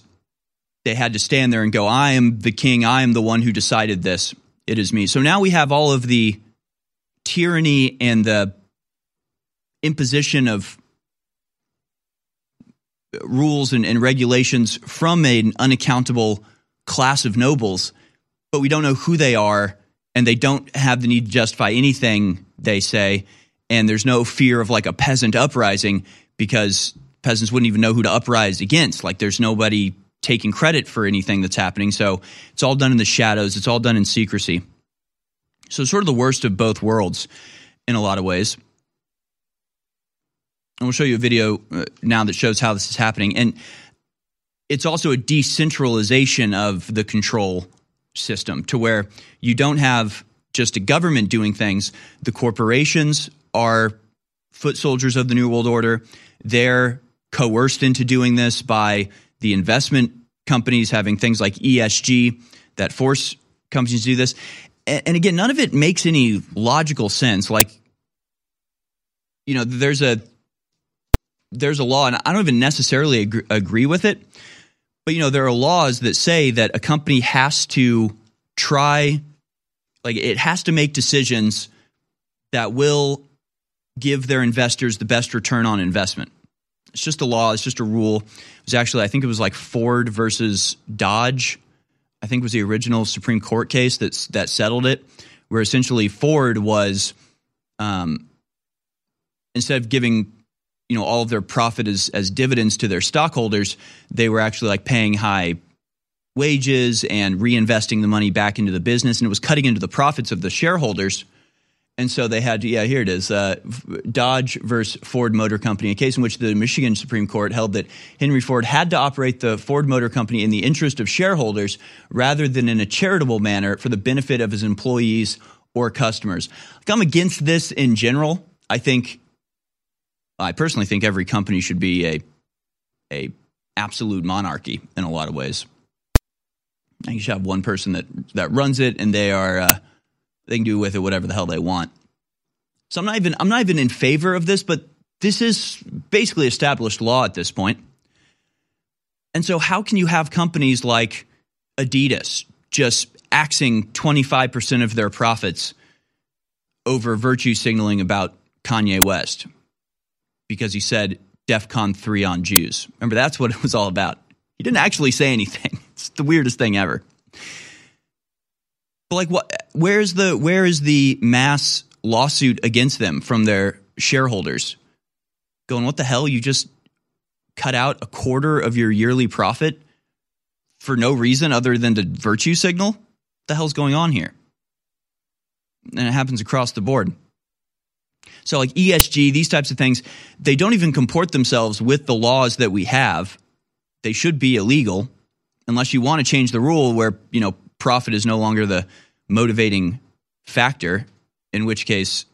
They had to stand there and go, I am the king. I am the one who decided this. It is me. So now we have all of the tyranny and the imposition of rules and, and regulations from an unaccountable class of nobles, but we don't know who they are, and they don't have the need to justify anything they say, and there's no fear of like a peasant uprising because peasants wouldn't even know who to uprise against. Like there's nobody taking credit for anything that's happening, so it's all done in the shadows. It's all done in secrecy. So it's sort of the worst of both worlds in a lot of ways. And we'll show you a video now that shows how this is happening. And it's also a decentralization of the control system to where you don't have just a government doing things. The corporations are foot soldiers of the New World Order. They're coerced into doing this by the investment companies having things like E S G that force companies to do this. And again, none of it makes any logical sense. Like, you know, there's a there's a law, and I don't even necessarily agree, agree with it. But, you know, there are laws that say that a company has to try – like it has to make decisions that will give their investors the best return on investment. It's just a law. It's just a rule. It was actually – I think it was like Ford versus Dodge, I think was the original Supreme Court case that's, that settled it, where essentially Ford was um, – instead of giving – you know, all of their profit as, as dividends to their stockholders, they were actually like paying high wages and reinvesting the money back into the business, and it was cutting into the profits of the shareholders. And so they had to, yeah, here it is, uh, Dodge versus Ford Motor Company, a case in which the Michigan Supreme Court held that Henry Ford had to operate the Ford Motor Company in the interest of shareholders rather than in a charitable manner for the benefit of his employees or customers. Like, I'm against this in general. I think I personally think every company should be a a absolute monarchy in a lot of ways. And you should have one person that, that runs it, and they are uh, they can do with it whatever the hell they want. So I'm not even I'm not even in favor of this, but this is basically established law at this point. And so how can you have companies like Adidas just axing twenty-five percent of their profits over virtue signaling about Kanye West? Because he said DEFCON three on Jews. Remember, that's what it was all about. He didn't actually say anything. It's the weirdest thing ever. But like, what? Where is the where is the mass lawsuit against them from their shareholders? Going, what the hell? You just cut out a quarter of your yearly profit for no reason other than to virtue signal? What the hell's going on here? And it happens across the board. So like E S G, these types of things, they don't even comport themselves with the laws that we have. They should be illegal unless you want to change the rule where, you know, profit is no longer the motivating factor, in which case,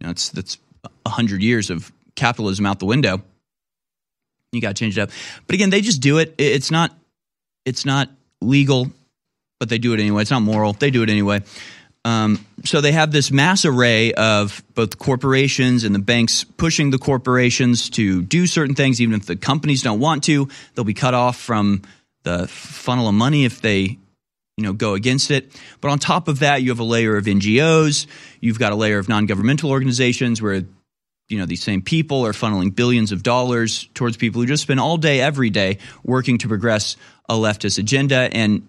you know, it's, that's one hundred years of capitalism out the window. You got to change it up. But again, they just do it. It's not, it's not legal, but they do it anyway. It's not moral. They do it anyway. Um, so they have this mass array of both the corporations and the banks pushing the corporations to do certain things. Even if the companies don't want to, they'll be cut off from the funnel of money if they, you know, go against it. But on top of that, you have a layer of N G Os. You've got a layer of non-governmental organizations where you know, these same people are funneling billions of dollars towards people who just spend all day, every day working to progress a leftist agenda and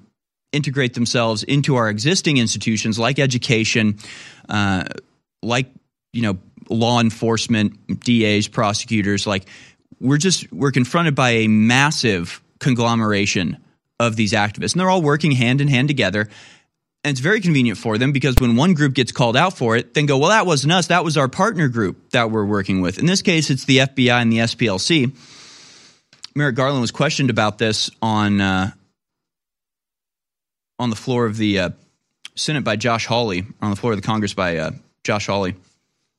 integrate themselves into our existing institutions like education, uh, like, you know, law enforcement, D As, prosecutors. Like we're just we're confronted by a massive conglomeration of these activists, and they're all working hand in hand together. And it's very convenient for them because when one group gets called out for it, then go, well, that wasn't us. That was our partner group that we're working with. In this case, it's the F B I and the S P L C. Merrick Garland was questioned about this on uh, on the floor of the uh, Senate by Josh Hawley, on the floor of the Congress by uh, Josh Hawley.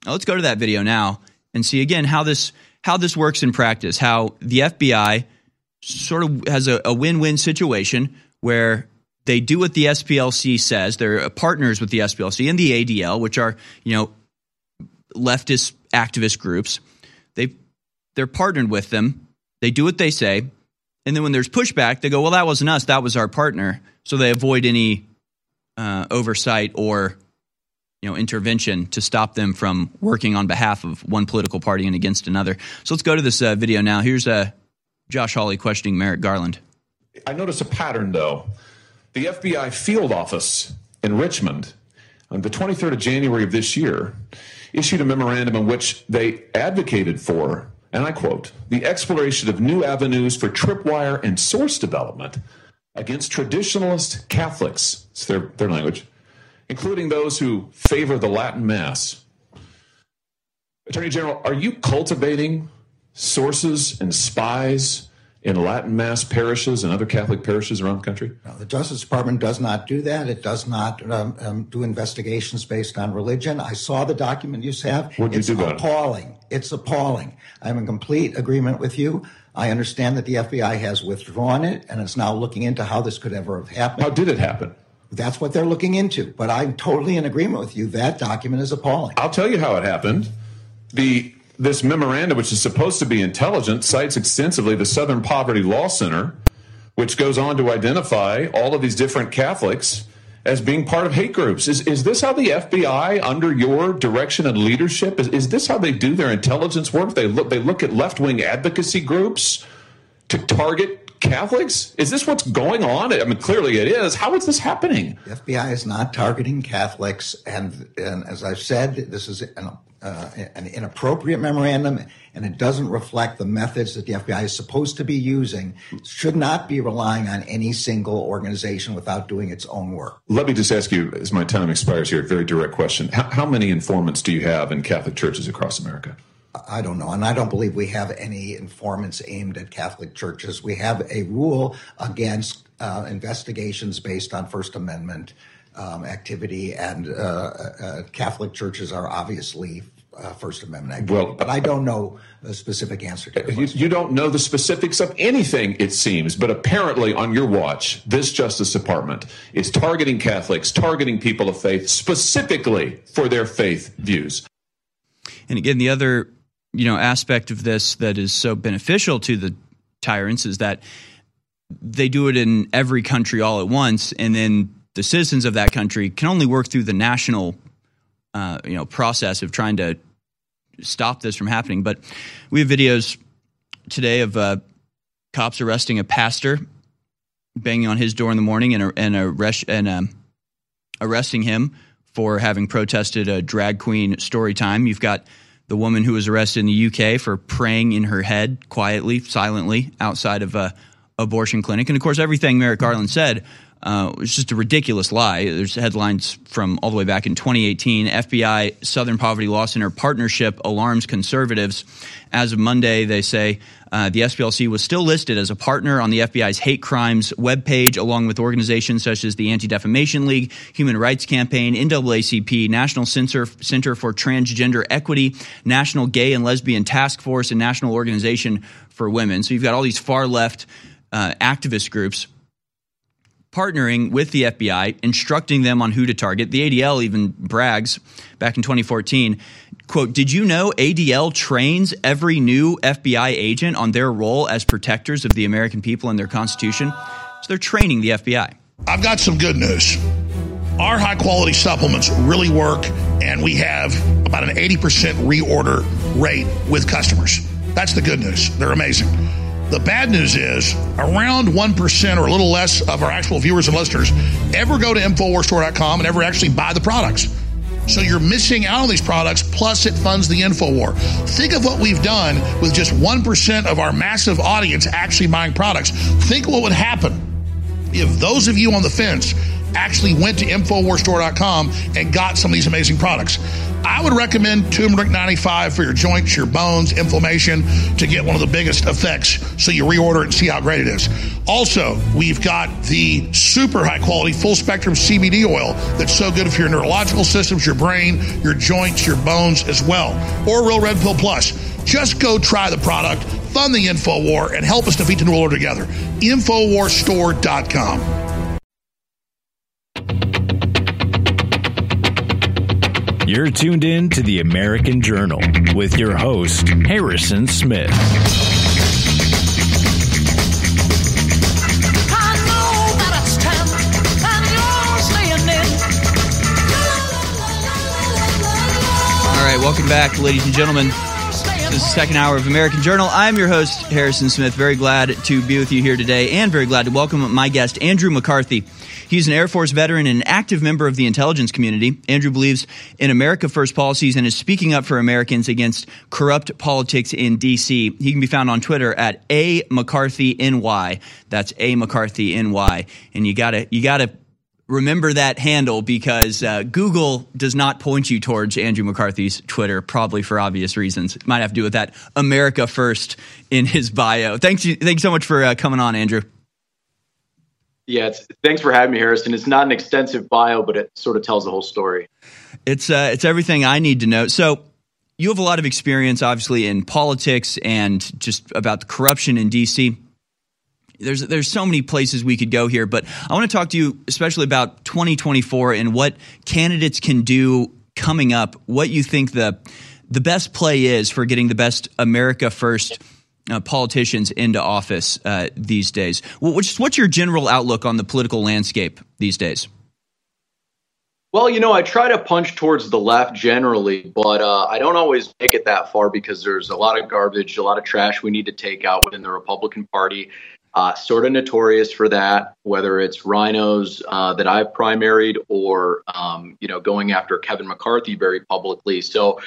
Now, let's go to that video now and see again how this how this works in practice, how the F B I sort of has a, a win-win situation where they do what the S P L C says. They're partners with the S P L C and the A D L, which are, you know, leftist activist groups. They, they're partnered with them. They do what they say. And then when there's pushback, they go, well, that wasn't us. That was our partner. So they avoid any uh, oversight or, you know, intervention to stop them from working on behalf of one political party and against another. So let's go to this uh, video now. Here's uh, Josh Hawley questioning Merrick Garland. I notice a pattern, though. The F B I field office in Richmond on the twenty-third of January of this year issued a memorandum in which they advocated for, and I quote, the exploration of new avenues for tripwire and source development against traditionalist Catholics, it's their, their language, including those who favor the Latin Mass. Attorney General, are you cultivating sources and spies in Latin Mass parishes and other Catholic parishes around the country? No, the Justice Department does not do that. It does not um, um, do investigations based on religion. I saw the document you have. What did you do about it? It's appalling. It's appalling. I'm in complete agreement with you. I understand that the F B I has withdrawn it and is now looking into how this could ever have happened. How did it happen? That's what they're looking into. But I'm totally in agreement with you. That document is appalling. I'll tell you how it happened. The This memorandum, which is supposed to be intelligent, cites extensively the Southern Poverty Law Center, which goes on to identify all of these different Catholics as being part of hate groups. Is is this how the F B I, under your direction and leadership, is, is this how they do their intelligence work? They look they look at left-wing advocacy groups to target Catholics? Is this what's going on? I mean, clearly it is. How is this happening? The F B I is not targeting Catholics, and, and as I've said, this is an Uh, an inappropriate memorandum, and it doesn't reflect the methods that the F B I is supposed to be using. It should not be relying on any single organization without doing its own work. Let me just ask you, as my time expires here, a very direct question. How, how many informants do you have in Catholic churches across America? I don't know, and I don't believe we have any informants aimed at Catholic churches. We have a rule against uh, investigations based on First Amendment Um, activity, and uh, uh, Catholic churches are obviously uh, First Amendment activity. Well, but I don't know a specific answer to you, you don't know the specifics of anything, it seems, but apparently on your watch, this Justice Department is targeting Catholics, targeting people of faith, specifically for their faith views. And again, the other, you know, aspect of this that is so beneficial to the tyrants is that they do it in every country all at once, and then the citizens of that country can only work through the national, uh, you know, process of trying to stop this from happening. But we have videos today of uh, cops arresting a pastor, banging on his door in the morning, and and, arrest, and um, arresting him for having protested a drag queen story time. You've got the woman who was arrested in the U K for praying in her head quietly, silently, outside of a abortion clinic, and of course, everything Merrick Garland said. Uh, it's just a ridiculous lie. There's headlines from all the way back in twenty eighteen. F B I Southern Poverty Law Center partnership alarms conservatives. As of Monday, they say uh, the S P L C was still listed as a partner on the F B I's hate crimes webpage, along with organizations such as the Anti-Defamation League, Human Rights Campaign, N double A C P, National Center for Transgender Equity, National Gay and Lesbian Task Force, and National Organization for Women. So you've got all these far-left uh, activist groups partnering with the F B I, instructing them on who to target. The A D L even brags back in twenty fourteen, quote, did you know A D L trains every new F B I agent on their role as protectors of the American people and their Constitution? So they're training the F B I. I've got some good news. Our high-quality supplements really work, and we have about an eighty percent reorder rate with customers. That's the good news. They're amazing. The bad news is around one percent or a little less of our actual viewers and listeners ever go to infowars store dot com and ever actually buy the products. So you're missing out on these products, plus it funds the InfoWar. Think of what we've done with just one percent of our massive audience actually buying products. Think what would happen if those of you on the fence actually went to infowars store dot com and got some of these amazing products. I would recommend turmeric ninety-five for your joints, your bones, inflammation, to get one of the biggest effects, so you reorder it and see how great it is. Also, we've got the super high quality full spectrum C B D oil that's so good for your neurological systems, your brain, your joints, your bones as well. Or Real Red Pill Plus. Just go try the product, fund the InfoWar, and help us defeat the New World Order together. infowars store dot com. You're tuned in to The American Journal with your host, Harrison Smith. All right, welcome back, ladies and gentlemen. This is the second hour of American Journal. I'm your host, Harrison Smith. Very glad to be with you here today, and very glad to welcome my guest, Andrew McCarthy. He's an Air Force veteran and an active member of the intelligence community. Andrew believes in America First policies and is speaking up for Americans against corrupt politics in D C. He can be found on Twitter at A McCarthy N Y. That's A McCarthy N Y. And you gotta you gotta remember that handle, because uh, Google does not point you towards Andrew McCarthy's Twitter, probably for obvious reasons. It might have to do with that America First in his bio. Thanks, thanks so much for uh, coming on, Andrew. Yeah, it's, thanks for having me, Harrison. It's not an extensive bio, but it sort of tells the whole story. It's uh, it's everything I need to know. So you have a lot of experience, obviously, in politics and just about the corruption in D C. There's there's so many places we could go here, but I want to talk to you especially about twenty twenty-four and what candidates can do coming up, what you think the the best play is for getting the best America First Uh, politicians into office uh, these days. Well, what's, what's your general outlook on the political landscape these days? Well, you know, I try to punch towards the left generally, but uh, I don't always make it that far, because there's a lot of garbage, a lot of trash we need to take out within the Republican Party. Uh, sort of notorious for that, whether it's rhinos uh, that I've primaried or, um, you know, going after Kevin McCarthy very publicly. So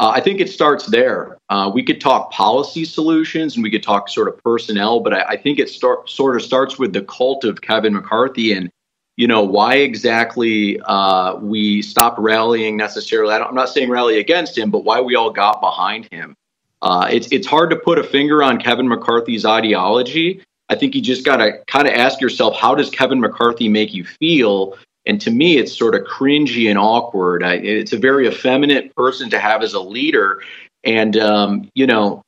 uh, I think it starts there. Uh, we could talk policy solutions and we could talk sort of personnel, but I, I think it start, sort of starts with the cult of Kevin McCarthy and, you know, why exactly uh, we stopped rallying necessarily. I don't, I'm not saying rally against him, but why we all got behind him. Uh, it's, it's hard to put a finger on Kevin McCarthy's ideology. I think you just got to kind of ask yourself, how does Kevin McCarthy make you feel? And to me, it's sort of cringy and awkward. I, it's a very effeminate person to have as a leader. And, um, you know,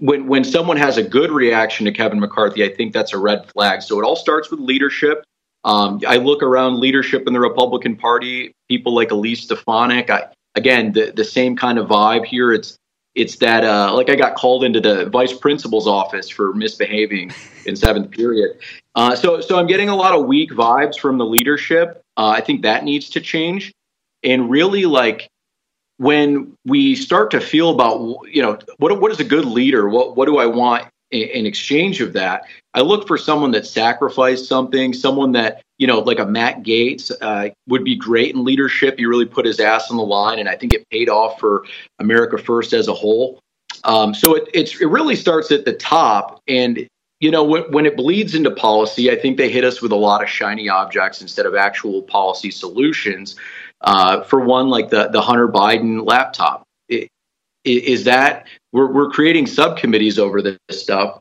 when when someone has a good reaction to Kevin McCarthy, I think that's a red flag. So it all starts with leadership. Um, I look around leadership in the Republican Party, people like Elise Stefanik. I, again, the, the same kind of vibe here. It's It's that, uh, like I got called into the vice principal's office for misbehaving in seventh period. Uh, so so I'm getting a lot of weak vibes from the leadership. Uh, I think that needs to change. And really, like, when we start to feel about, you know, what what is a good leader? What what do I want in, in exchange of that? I look for someone that sacrificed something, someone that, you know, like a Matt Gaetz uh, would be great in leadership. He really put his ass on the line, and I think it paid off for America First as a whole. Um, so it it's, it really starts at the top, and, you know, when, when it bleeds into policy, I think they hit us with a lot of shiny objects instead of actual policy solutions. Uh, for one, like the, the Hunter Biden laptop. It, is that we're, we're creating subcommittees over this stuff.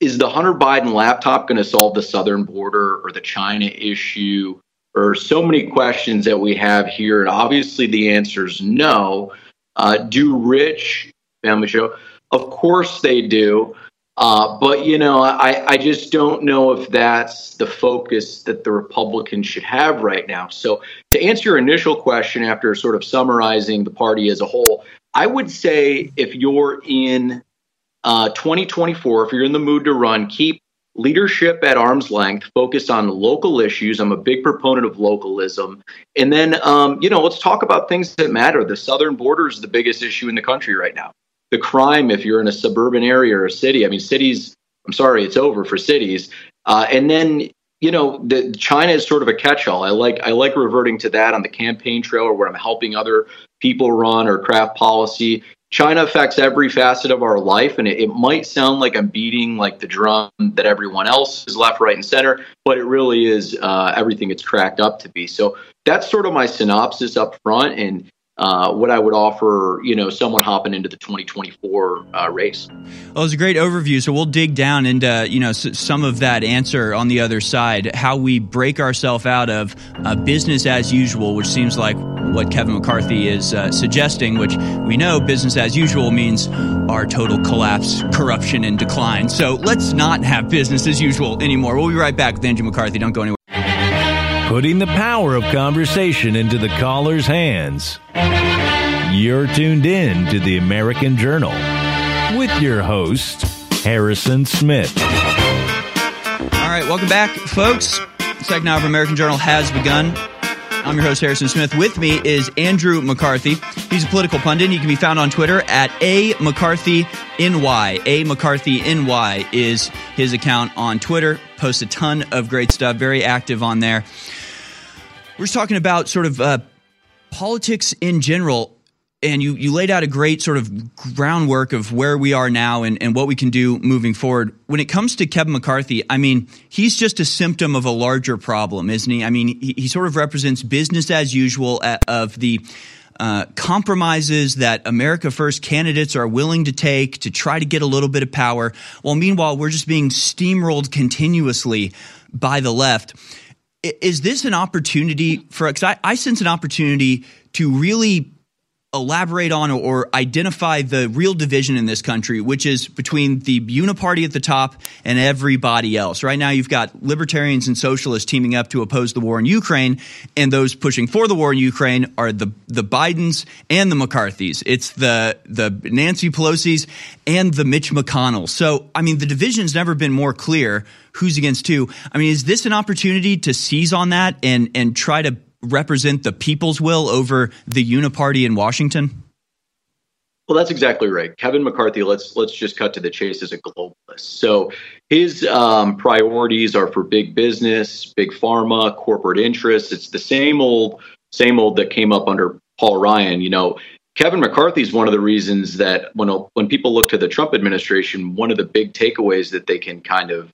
Is the Hunter Biden laptop going to solve the southern border or the China issue or so many questions that we have here? And obviously the answer is no. Uh, do rich family show? Of course they do. Uh, but, you know, I, I just don't know if that's the focus that the Republicans should have right now. So to answer your initial question, after sort of summarizing the party as a whole, I would say if you're in Uh, twenty twenty-four, if you're in the mood to run, keep leadership at arm's length, focus on local issues. I'm a big proponent of localism. And then, um, you know, let's talk about things that matter. The southern border is the biggest issue in the country right now. the crime if you're in a suburban area or a city. I mean, cities, I'm sorry, it's over for cities. Uh, and then, you know, the, China is sort of a catch-all. I like I like reverting to that on the campaign trail or where I'm helping other people run or craft policy. China affects every facet of our life, and it, it might sound like I'm beating like the drum that everyone else is left, right, and center, but it really is uh, everything it's cracked up to be. So that's sort of my synopsis up front and uh, what I would offer, you know, someone hopping into the twenty twenty-four uh, race. Well, it was a great overview. So we'll dig down into, you know, s- some of that answer on the other side, how we break ourselves out of uh, business as usual, which seems like what Kevin McCarthy is uh, suggesting, which we know business as usual means our total collapse, corruption, and decline. So let's not have business as usual anymore. We'll be right back with Andrew McCarthy. Don't go anywhere. Putting the power of conversation into the caller's hands. You're tuned in to The American Journal with your host, Harrison Smith. All right, welcome back, folks. The second hour of American Journal has begun. I'm your host, Harrison Smith. With me is Andrew McCarthy. He's a political pundit. He can be found on Twitter at A McCarthy N Y. A McCarthy N Y is his account on Twitter. Posts a ton of great stuff. Very active on there. We're just talking about sort of uh, politics in general. And you, you laid out a great sort of groundwork of where we are now and, and what we can do moving forward. When it comes to Kevin McCarthy, I mean, he's just a symptom of a larger problem, isn't he? I mean, he, he sort of represents business as usual of the uh, compromises that America First candidates are willing to take to try to get a little bit of power. Well, meanwhile, we're just being steamrolled continuously by the left. Is this an opportunity for – because I, I sense an opportunity to really – elaborate on or identify the real division in this country, which is between the uniparty at the top and everybody else. Right now, you've got libertarians and socialists teaming up to oppose the war in Ukraine, and those pushing for the war in Ukraine are the the Bidens and the McCarthys. It's the the Nancy Pelosi's and the Mitch McConnell. So, I mean, the division's never been more clear who's against who. I mean, is this an opportunity to seize on that and and try to represent the people's will over the uniparty in Washington? Well, that's exactly right. Kevin McCarthy, let's let's just cut to the chase, as a globalist. So his um, priorities are for big business, big pharma, corporate interests. It's the same old, same old that came up under Paul Ryan. You know, Kevin McCarthy is one of the reasons that when when people look to the Trump administration, one of the big takeaways that they can kind of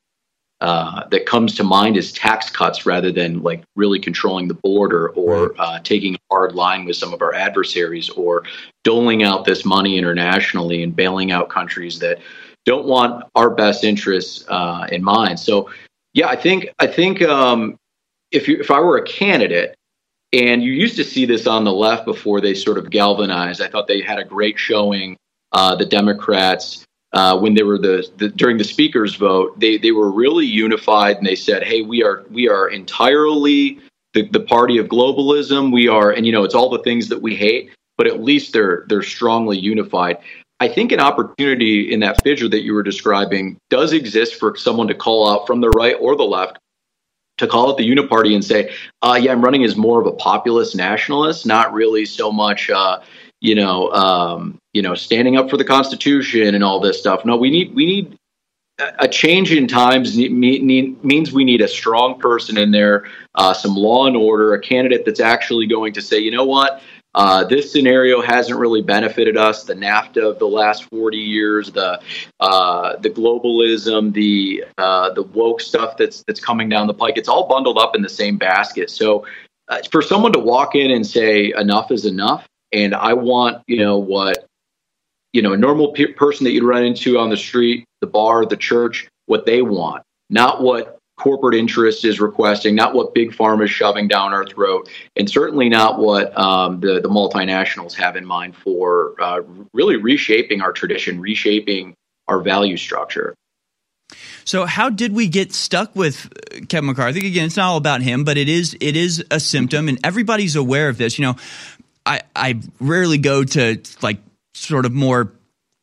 Uh, that comes to mind is tax cuts rather than like really controlling the border or right. uh, taking a hard line with some of our adversaries or doling out this money internationally and bailing out countries that don't want our best interests uh, in mind. So, yeah, I think I think um, if you, if I were a candidate, and you used to see this on the left before they sort of galvanized. I thought they had a great showing, uh, the Democrats. Uh, when they were the, the during the speaker's vote, they, they were really unified and they said, hey, we are we are entirely the, the party of globalism. We are. And, you know, it's all the things that we hate, but at least they're they're strongly unified. I think an opportunity in that figure that you were describing does exist for someone to call out from the right or the left to call it the uniparty and say, uh, yeah, I'm running as more of a populist nationalist, not really so much uh you know, um, you know, standing up for the Constitution and all this stuff. No, we need we need a change in times need, need, means we need a strong person in there, uh, some law and order, a candidate that's actually going to say, you know what, uh, this scenario hasn't really benefited us. The NAFTA of the last forty years, the uh, the globalism, the uh, the woke stuff that's that's coming down the pike. It's all bundled up in the same basket. So uh, for someone to walk in and say enough is enough. And I want, you know, what, you know, a normal pe- person that you'd run into on the street, the bar, the church, what they want, not what corporate interest is requesting, not what big pharma is shoving down our throat, and certainly not what um, the, the multinationals have in mind for uh, really reshaping our tradition, reshaping our value structure. So how did we get stuck with Kevin McCarthy? Again, it's not all about him, but it is it is a symptom, and everybody's aware of this, you know. I, I rarely go to like sort of more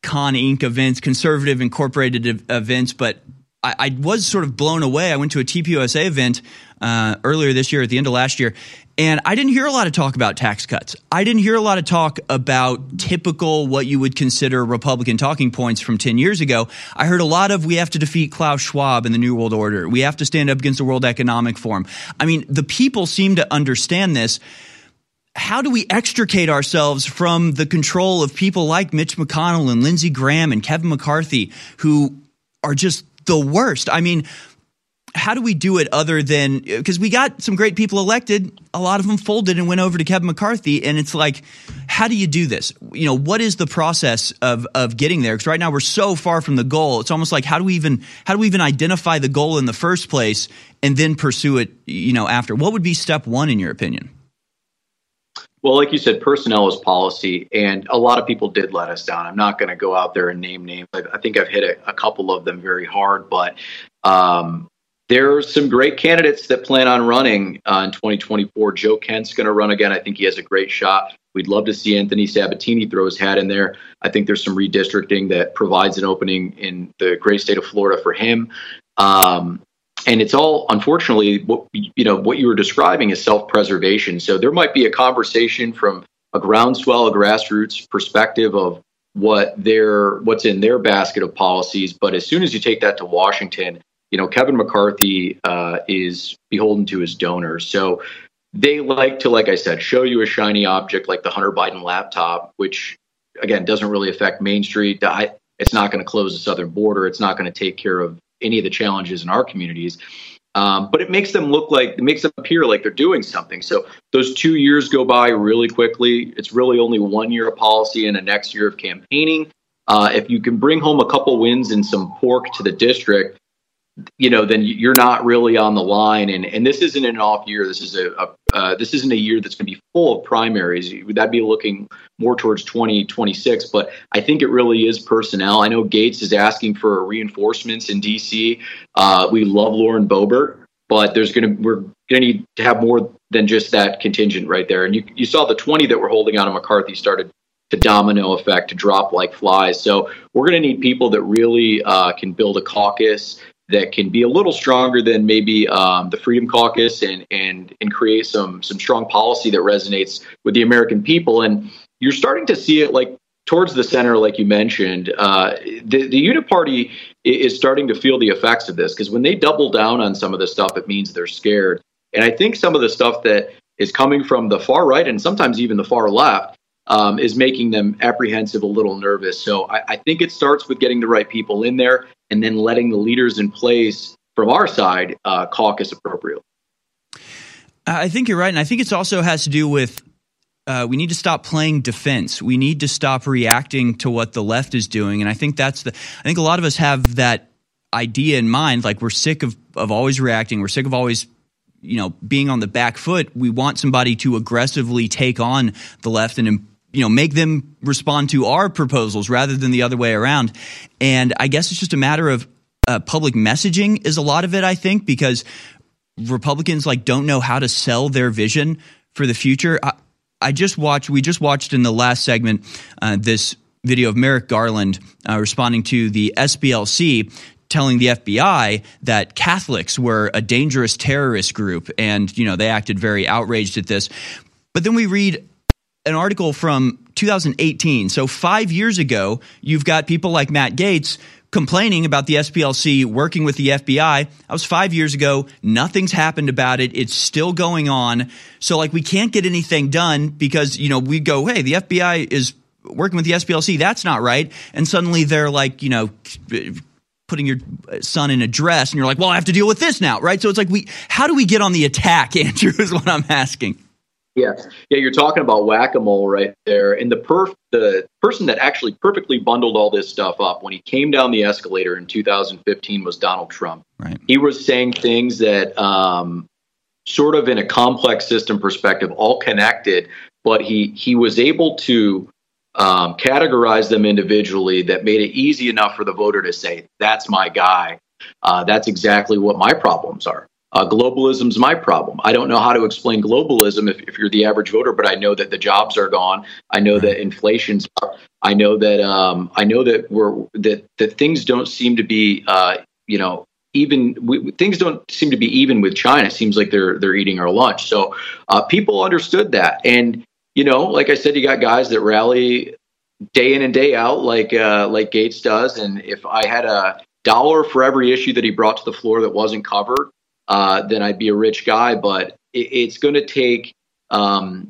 Con Incorporated events, conservative incorporated events, but I, I was sort of blown away. I went to a T P U S A event uh, earlier this year, at the end of last year. And I didn't hear a lot of talk about tax cuts. I didn't hear a lot of talk about typical what you would consider Republican talking points from ten years ago. I heard a lot of, we have to defeat Klaus Schwab and the New World Order. We have to stand up against the World Economic Forum. I mean, the people seem to understand this. How do we extricate ourselves from the control of people like Mitch McConnell and Lindsey Graham and Kevin McCarthy, who are just the worst? I mean, how do we do it other than, because we got some great people elected, a lot of them folded and went over to Kevin McCarthy, and it's like, how do you do this? You know, what is the process of of getting there? Because right now we're so far from the goal. It's almost like, how do we even how do we even identify the goal in the first place and then pursue it, you know, after? What would be step one in your opinion? Well, like you said, personnel is policy, and a lot of people did let us down. I'm not going to go out there and name names. I think I've hit a, a couple of them very hard, but um, there are some great candidates that plan on running uh, in twenty twenty-four. Joe Kent's going to run again. I think he has a great shot. We'd love to see Anthony Sabatini throw his hat in there. I think there's some redistricting that provides an opening in the great state of Florida for him. Um, And it's all, unfortunately, what, you know, what you were describing is self-preservation. So there might be a conversation from a groundswell, a grassroots perspective of what their what's in their basket of policies. But as soon as you take that to Washington, you know, Kevin McCarthy uh, is beholden to his donors. So they like to, like I said, show you a shiny object like the Hunter Biden laptop, which, again, doesn't really affect Main Street. It's not going to close the southern border. It's not going to take care of any of the challenges in our communities, um, but it makes them look like, it makes them appear like they're doing something. So those two years go by really quickly. It's really only one year of policy and a next year of campaigning. Uh, if you can bring home a couple wins and some pork to the district, you know, then you're not really on the line. And and this isn't an off year. This is a, a uh, this isn't a year that's going to be full of primaries. That'd be looking more towards twenty twenty-six. But I think it really is personnel. I know Gates is asking for reinforcements in D C. Uh, we love Lauren Boebert, but there's going to we're going to need to have more than just that contingent right there. And you you saw the twenty that we're holding on to McCarthy started to domino effect to drop like flies. So we're going to need people that really uh, can build a caucus that can be a little stronger than maybe um, the Freedom Caucus and and and create some some strong policy that resonates with the American people. And you're starting to see it like towards the center, like you mentioned. Uh, the, the unit party is starting to feel the effects of this, because when they double down on some of this stuff, it means they're scared. And I think some of the stuff that is coming from the far right and sometimes even the far left um, is making them apprehensive, a little nervous. So I, I think it starts with getting the right people in there, and then letting the leaders in place from our side uh, caucus appropriately. I think you're right. And I think it also has to do with uh, we need to stop playing defense. We need to stop reacting to what the left is doing. And I think that's the I think a lot of us have that idea in mind, like we're sick of, of always reacting. We're sick of always, you know, being on the back foot. We want somebody to aggressively take on the left and you know, make them respond to our proposals rather than the other way around. And I guess it's just a matter of uh, public messaging is a lot of it, I think, because Republicans like don't know how to sell their vision for the future. I, I just watched – we just watched in the last segment uh, this video of Merrick Garland uh, responding to the S B L C telling the F B I that Catholics were a dangerous terrorist group, and you know they acted very outraged at this. But then we read – an article from two thousand eighteen. So five years ago, you've got people like Matt Gaetz complaining about the S P L C working with the F B I. That was five years ago. Nothing's happened about it. It's still going on. So like we can't get anything done because, you know, we go, hey, the F B I is working with the S P L C. That's not right. And suddenly they're like, you know, putting your son in a dress and you're like, well, I have to deal with this now. Right. So it's like we how do we get on the attack, Andrew, is what I'm asking. Yeah. Yeah. You're talking about whack-a-mole right there. And the perf, the person that actually perfectly bundled all this stuff up when he came down the escalator in two thousand fifteen was Donald Trump. Right. He was saying things that um, sort of in a complex system perspective, all connected, but he he was able to um, categorize them individually that made it easy enough for the voter to say, that's my guy. Uh, that's exactly what my problems are. Uh, globalism's my problem. I don't know how to explain globalism if, if you're the average voter, but I know that the jobs are gone. I know that inflation's up. I know that um, I know that we're that that things don't seem to be uh, you know even we, things don't seem to be even with China. It seems like they're they're eating our lunch. So uh, people understood that. And, you know, like I said, you got guys that rally day in and day out like uh, like Gates does. And if I had a dollar for every issue that he brought to the floor that wasn't covered, uh, then I'd be a rich guy. But it, it's going to take um,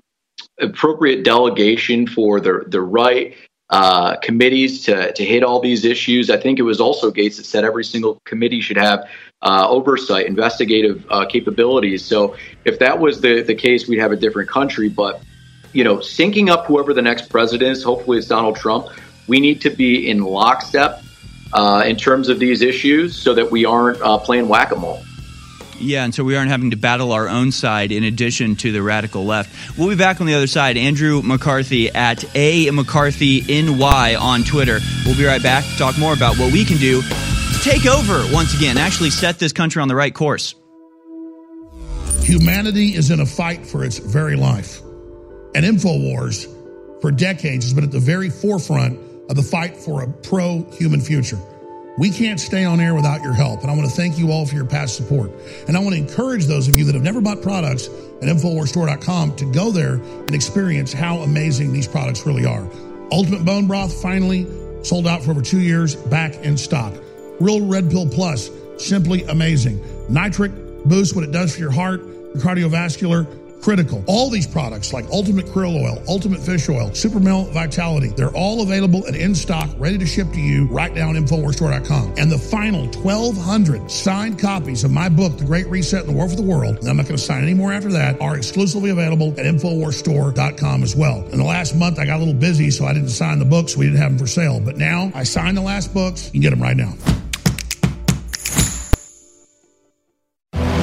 appropriate delegation for the, the right Uh, committees to to hit all these issues. I think it was also Gates that said every single committee should have uh, oversight, investigative uh, capabilities. So if that was the, the case, we'd have a different country. But, you know, syncing up whoever the next president is, hopefully it's Donald Trump, we need to be in lockstep uh, in terms of these issues so that we aren't uh, playing whack-a-mole. Yeah, and so we aren't having to battle our own side in addition to the radical left. We'll be back on the other side. Andrew McCarthy at A McCarthy N Y on Twitter. We'll be right back to talk more about what we can do to take over once again, actually set this country on the right course. Humanity is in a fight for its very life. And InfoWars, for decades, has been at the very forefront of the fight for a pro-human future. We can't stay on air without your help, and I want to thank you all for your past support. And I want to encourage those of you that have never bought products at InfoWars Store dot com to go there and experience how amazing these products really are. Ultimate Bone Broth, finally, sold out for over two years, back in stock. Real Red Pill Plus, simply amazing. Nitric Boost, what it does for your heart, your cardiovascular, critical. All these products like Ultimate Krill Oil, Ultimate Fish Oil, Supermel Vitality, they're all available and in stock, ready to ship to you right now at InfoWars Store dot com. And the final twelve hundred signed copies of my book, The Great Reset and the War for the World, and I'm not going to sign any more after that, are exclusively available at InfoWars Store dot com as well. In the last month, I got a little busy, so I didn't sign the books. We didn't have them for sale. But now I signed the last books. You can get them right now.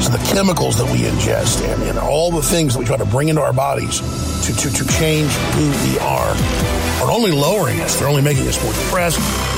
So the chemicals that we ingest and, and all the things that we try to bring into our bodies to, to, to change who we are are only lowering us. They're only making us more depressed.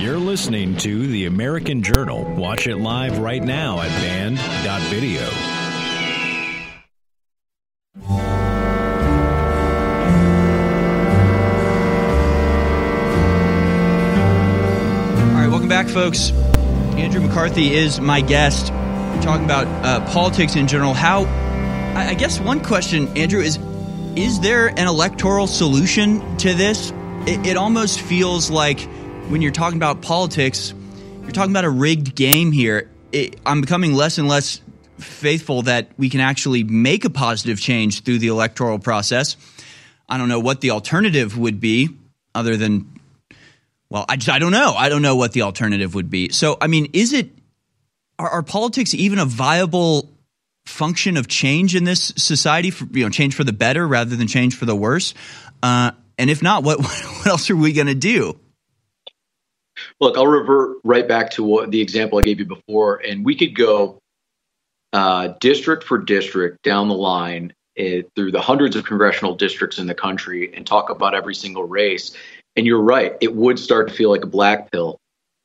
You're listening to The American Journal. Watch it live right now at band dot video. All right, welcome back, folks. Andrew McCarthy is my guest. We're talking about uh, politics in general. How, I guess one question, Andrew, is, is there an electoral solution to this? It, it almost feels like when you're talking about politics, you're talking about a rigged game here. It, I'm becoming less and less faithful that we can actually make a positive change through the electoral process. I don't know what the alternative would be other than, well, I just I don't know. I don't know what the alternative would be. So, I mean, is it are, are politics even a viable function of change in this society? For, you know, change for the better rather than change for the worse. Uh, and if not, what what else are we going to do? Look, I'll revert right back to what, the example I gave you before, and we could go uh, district for district down the line uh, through the hundreds of congressional districts in the country and talk about every single race. And you're right, it would start to feel like a black pill.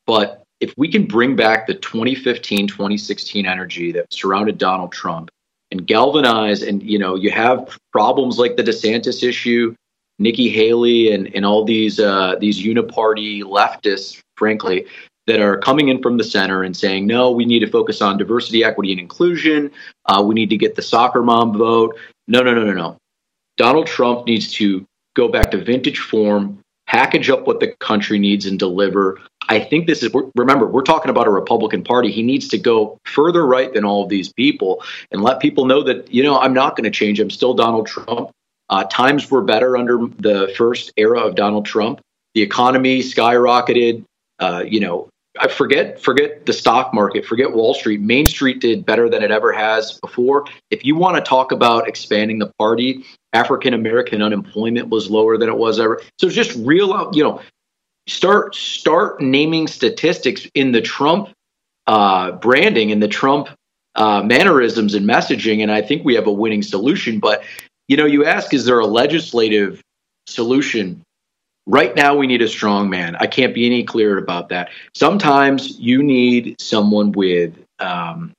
But if we can bring back the twenty fifteen, twenty sixteen energy that surrounded Donald Trump and galvanize, and you know, you have problems like the DeSantis issue, Nikki Haley and, and all these uh, these uniparty leftists, frankly, that are coming in from the center and saying, no, we need to focus on diversity, equity, and inclusion. Uh, we need to get the soccer mom vote. No, no, no, no, no. Donald Trump needs to go back to vintage form, package up what the country needs and deliver. I think this is, remember, we're talking about a Republican Party. He needs to go further right than all of these people and let people know that, you know, I'm not going to change. I'm still Donald Trump. Uh, times were better under the first era of Donald Trump. The economy skyrocketed. Uh, you know, I forget forget the stock market, forget Wall Street. Main Street did better than it ever has before. If you want to talk about expanding the party, African American unemployment was lower than it was ever. So just real, you know, start start naming statistics in the Trump uh, branding and the Trump uh, mannerisms and messaging, and I think we have a winning solution. But you know, you ask, is there a legislative solution? Right now, we need a strong man. I can't be any clearer about that. Sometimes you need someone with um,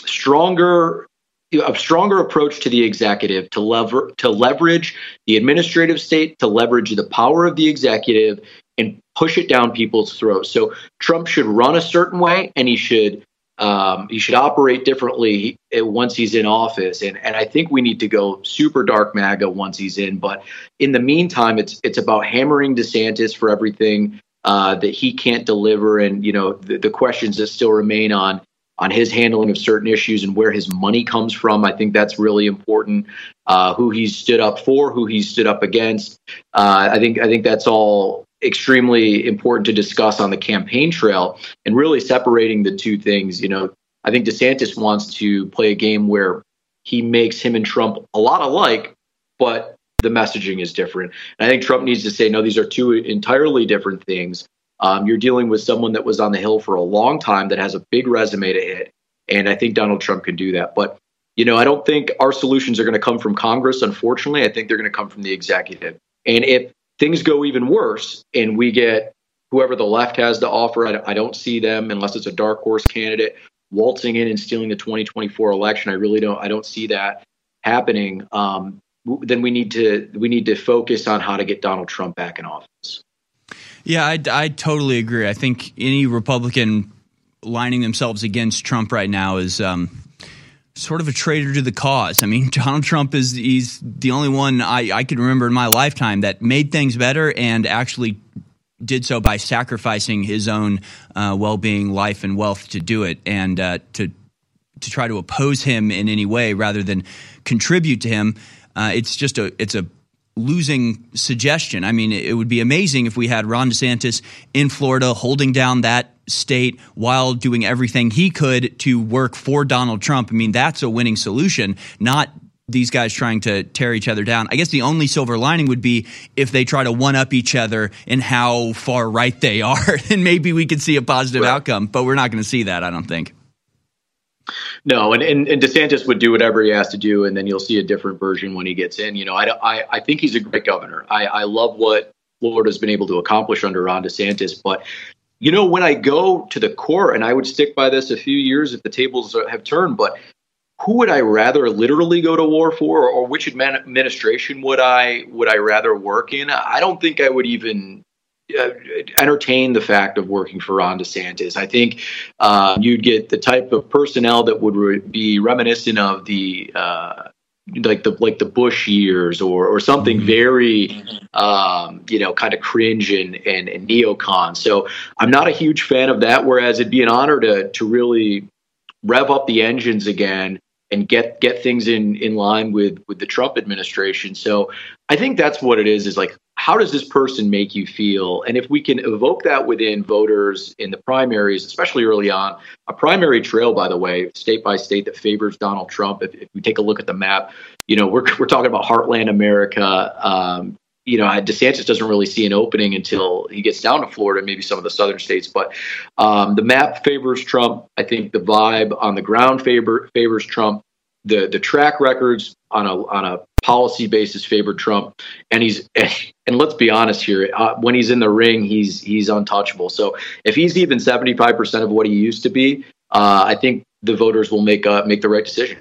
stronger, a stronger approach to the executive to lever to leverage the administrative state, to leverage the power of the executive, and push it down people's throats. So Trump should run a certain way, and he should. Um, he should operate differently once he's in office, and and I think we need to go super dark MAGA once he's in. But in the meantime, it's it's about hammering DeSantis for everything uh, that he can't deliver, and you know the, the questions that still remain on on his handling of certain issues and where his money comes from. I think that's really important. Uh, who he's stood up for, who he's stood up against. Uh, I think I think that's all extremely important to discuss on the campaign trail, and really separating the two things. You know, I think DeSantis wants to play a game where he makes him and Trump a lot alike, but the messaging is different. And I think Trump needs to say, no, these are two entirely different things. Um, you're dealing with someone that was on the Hill for a long time that has a big resume to hit. And I think Donald Trump can do that. But, you know, I don't think our solutions are going to come from Congress. Unfortunately, I think they're going to come from the executive. And if things go even worse and we get whoever the left has to offer, I, I don't see them, unless it's a dark horse candidate, waltzing in and stealing the twenty twenty-four election. I really don't. I don't see that happening. Um, then we need to we need to focus on how to get Donald Trump back in office. Yeah, I, I totally agree. I think any Republican lining themselves against Trump right now is um, sort of a traitor to the cause. I mean, Donald Trump is he's the only one I, I can remember in my lifetime that made things better and actually did so by sacrificing his own uh, well-being, life, and wealth to do it, and uh, to to try to oppose him in any way rather than contribute to him. Uh, it's just a it's a losing suggestion. I mean, it would be amazing if we had Ron DeSantis in Florida holding down that state while doing everything he could to work for Donald Trump. I mean, that's a winning solution, not these guys trying to tear each other down. I guess the only silver lining would be if they try to one-up each other in how far right they are, and maybe we could see a positive right. outcome, but we're not going to see that, I don't think. No, and, and and DeSantis would do whatever he has to do, and then you'll see a different version when he gets in. You know, I, I, I think he's a great governor. I, I love what Florida's been able to accomplish under Ron DeSantis. But, you know, when I go to the core, and I would stick by this a few years if the tables have turned, but who would I rather literally go to war for, or, or which administration would I would I rather work in? I don't think I would even Uh, entertain the fact of working for Ron DeSantis. I think uh, you'd get the type of personnel that would re- be reminiscent of the uh, like the like the Bush years, or or something very um, you know kind of cringe and, and and neocon. So I'm not a huge fan of that. Whereas it'd be an honor to to really rev up the engines again and get get things in in line with with the Trump administration. So I think that's what it is. Is like, how does this person make you feel? And if we can evoke that within voters in the primaries, especially early on, a primary trail, by the way, state by state that favors Donald Trump. If, if we take a look at the map, you know, we're we're talking about heartland America. Um, you know, DeSantis doesn't really see an opening until he gets down to Florida, maybe some of the southern states. But um, the map favors Trump. I think the vibe on the ground favor, favors Trump. The the track records on a on a policy basis favored Trump, and he's and let's be honest here, uh, when he's in the ring, he's he's untouchable. So if he's even seventy-five percent of what he used to be, uh, I think the voters will make uh, make the right decision.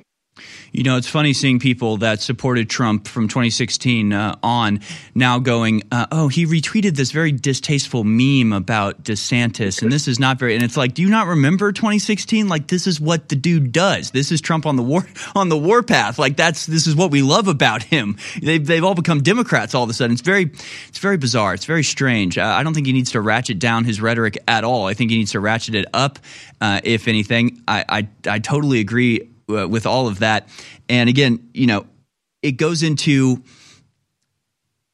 You know, it's funny seeing people that supported Trump from twenty sixteen uh, on now going, uh, oh, he retweeted this very distasteful meme about DeSantis, and this is not very – and it's like, do you not remember twenty sixteen? Like, this is what the dude does. This is Trump on the war on the warpath. Like, that's this is what we love about him. They've, they've all become Democrats all of a sudden. It's very it's very bizarre. It's very strange. Uh, I don't think he needs to ratchet down his rhetoric at all. I think he needs to ratchet it up, uh, if anything. I, I, I totally agree with all of that. And again, you know, it goes into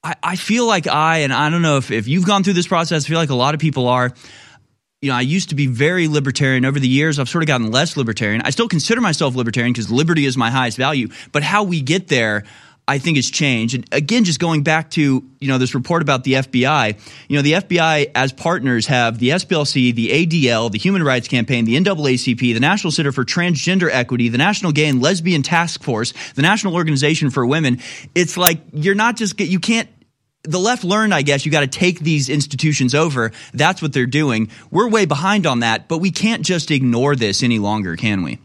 I, I feel like I, and I don't know if, if you've gone through this process, I feel like a lot of people are. You know, I used to be very libertarian. Over the years, I've sort of gotten less libertarian. I still consider myself libertarian because liberty is my highest value. But how we get there, I think, has changed. And again, just going back to, you know, this report about the F B I, you know, the F B I as partners have the S P L C, the A D L, the Human Rights Campaign, the N double A C P, the National Center for Transgender Equity, the National Gay and Lesbian Task Force, the National Organization for Women. It's like you're not just – you can't – the left learned, I guess, you got to take these institutions over. That's what they're doing. We're way behind on that, but we can't just ignore this any longer, can we?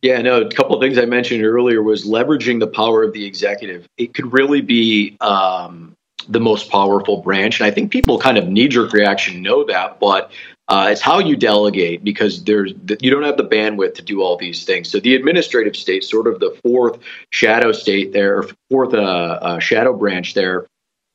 Yeah, no, a couple of things I mentioned earlier was leveraging the power of the executive. It could really be um, the most powerful branch. And I think people kind of knee-jerk reaction know that, but uh, it's how you delegate, because there's you don't have the bandwidth to do all these things. So the administrative state, sort of the fourth shadow state there, fourth uh, uh, shadow branch there,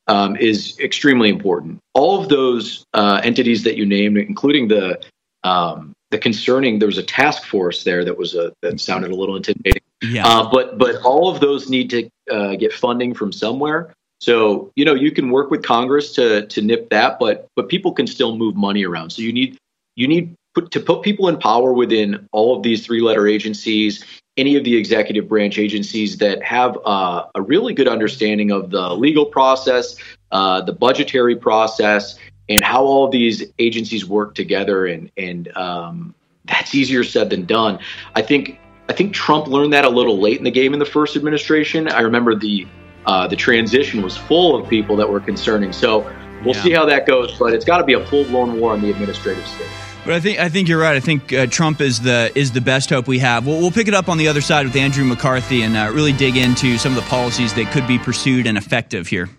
um, is extremely important. All of those uh, entities that you named, including the um, the concerning, there was a task force there that was a that sounded a little intimidating. Yeah. Uh, but but all of those need to uh, get funding from somewhere. So, you know, you can work with Congress to to nip that, but but people can still move money around. So you need you need put, to put people in power within all of these three-letter agencies, any of the executive branch agencies that have uh, a really good understanding of the legal process, uh, the budgetary process, and how all of these agencies work together. And and um, that's easier said than done. I think I think Trump learned that a little late in the game in the first administration. I remember the Uh, the transition was full of people that were concerning. So we'll yeah. see how that goes, but it's got to be a full-blown war on the administrative state. But I think I think you're right. I think uh, Trump is the is the best hope we have. We'll, we'll pick it up on the other side with Andrew McCarthy and uh, really dig into some of the policies that could be pursued and effective here.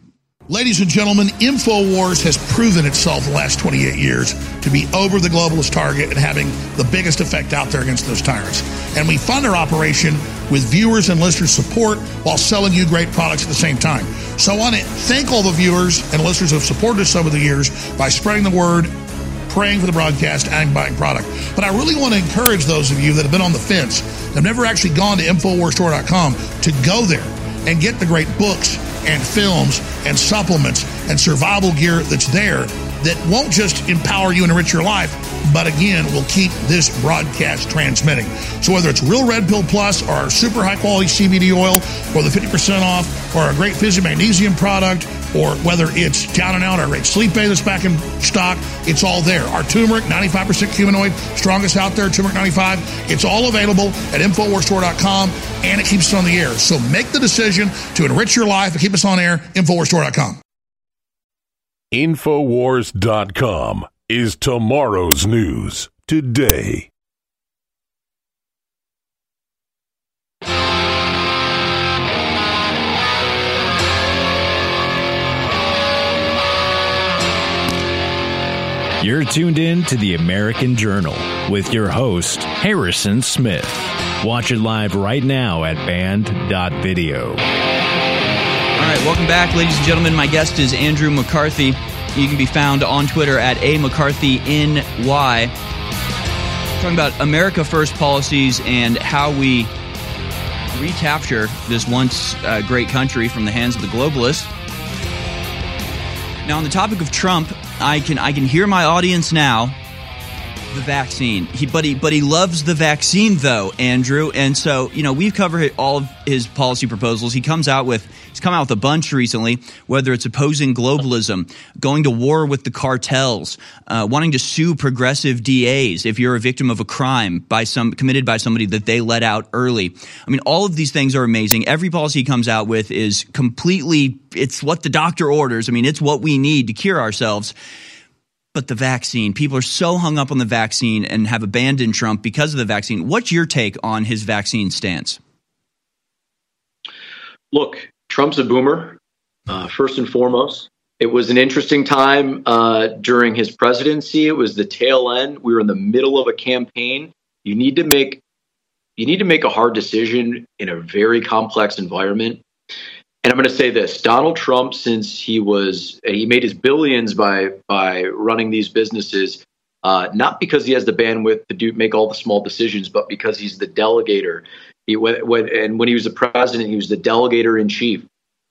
Ladies and gentlemen, InfoWars has proven itself the last twenty-eight years to be over the globalist target and having the biggest effect out there against those tyrants. And we fund our operation with viewers and listeners' support while selling you great products at the same time. So I want to thank all the viewers and listeners who have supported us over the years by spreading the word, praying for the broadcast, and buying product. But I really want to encourage those of you that have been on the fence, have never actually gone to InfoWars Store dot com, to go there and get the great books and films and supplements and survival gear that's there that won't just empower you and enrich your life, but again, will keep this broadcast transmitting. So whether it's Real Red Pill Plus or our super high-quality C B D oil or the fifty percent off or our great Fizzy Magnesium product, or whether it's Down and Out, our great Sleep Aid that's back in stock, it's all there. Our turmeric, ninety-five percent humanoid, strongest out there, turmeric ninety-five. It's all available at InfoWars Store dot com, and it keeps us on the air. So make the decision to enrich your life and keep us on air, InfoWars Store dot com. InfoWars dot com is tomorrow's news today. You're tuned in to The American Journal with your host, Harrison Smith. Watch it live right now at band dot video. All right, welcome back, ladies and gentlemen. My guest is Andrew McCarthy. You can be found on Twitter at A McCarthy N Y. Talking about America First policies and how we recapture this once uh, great country from the hands of the globalists. Now, on the topic of Trump, I can I can hear my audience now. The vaccine, he but he but he loves the vaccine though, Andrew. And so, you know, we've covered all of his policy proposals. He comes out with he's come out with a bunch recently. Whether it's opposing globalism, going to war with the cartels, uh, wanting to sue progressive D As if you're a victim of a crime by some committed by somebody that they let out early. I mean, all of these things are amazing. Every policy he comes out with is completely it's what the doctor orders. I mean, it's what we need to cure ourselves. But the vaccine, people are so hung up on the vaccine and have abandoned Trump because of the vaccine. What's your take on his vaccine stance? Look, Trump's a boomer, uh, first and foremost. It was an interesting time uh, during his presidency. It was the tail end. We were in the middle of a campaign. You need to make you need to make a hard decision in a very complex environment. And I'm going to say this, Donald Trump, since he was he made his billions by by running these businesses, uh, not because he has the bandwidth to do make all the small decisions, but because he's the delegator. He, when, when, and when he was the president, he was the delegator in chief.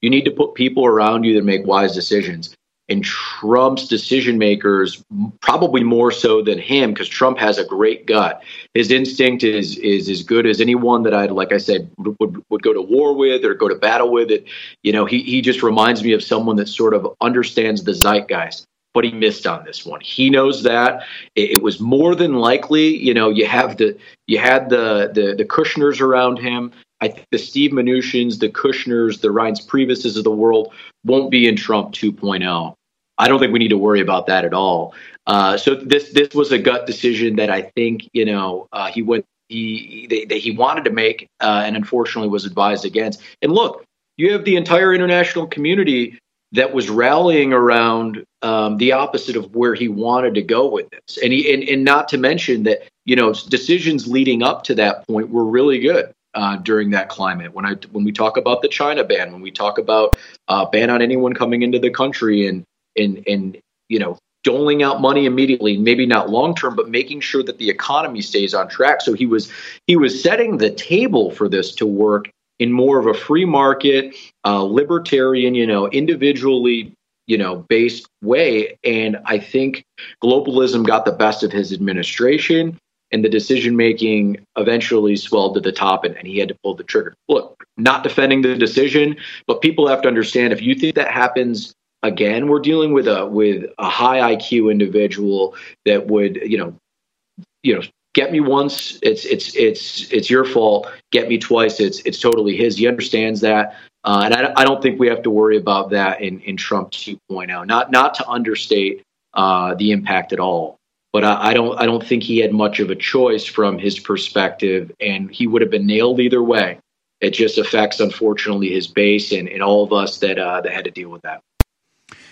You need to put people around you that make wise decisions. And Trump's decision makers, probably more so than him, because Trump has a great gut. His instinct is is as good as anyone that I'd, like I said, would would go to war with or go to battle with. It, you know, he he just reminds me of someone that sort of understands the zeitgeist. But he missed on this one. He knows that it, it was more than likely. You know, you have the you had the the, the Kushners around him. I think the Steve Mnuchins, the Kushners, the Reince Priebus's of the world won't be in Trump two point oh. I don't think we need to worry about that at all. Uh, so this this was a gut decision that I think, you know, uh, he went he they, they, he wanted to make uh, and unfortunately was advised against. And look, you have the entire international community that was rallying around um, the opposite of where he wanted to go with this. And he and, and not to mention that, you know, decisions leading up to that point were really good. Uh, during that climate, when I when we talk about the China ban, when we talk about uh, ban on anyone coming into the country, and and and you know, doling out money immediately, maybe not long term, but making sure that the economy stays on track. So he was he was setting the table for this to work in more of a free market, uh, libertarian, you know, individually, you know, based way. And I think globalism got the best of his administration. And the decision-making eventually swelled to the top, and, and he had to pull the trigger. Look, not defending the decision, but people have to understand, if you think that happens again, we're dealing with a with a high I Q individual that would, you know, you know, get me once, it's it's it's it's your fault. Get me twice, it's it's totally his. He understands that, uh, and I, I don't think we have to worry about that in in Trump two point oh. Not not to understate uh, the impact at all. But I, I don't I don't think he had much of a choice from his perspective, and he would have been nailed either way. It just affects, unfortunately, his base and, and all of us that uh, that had to deal with that.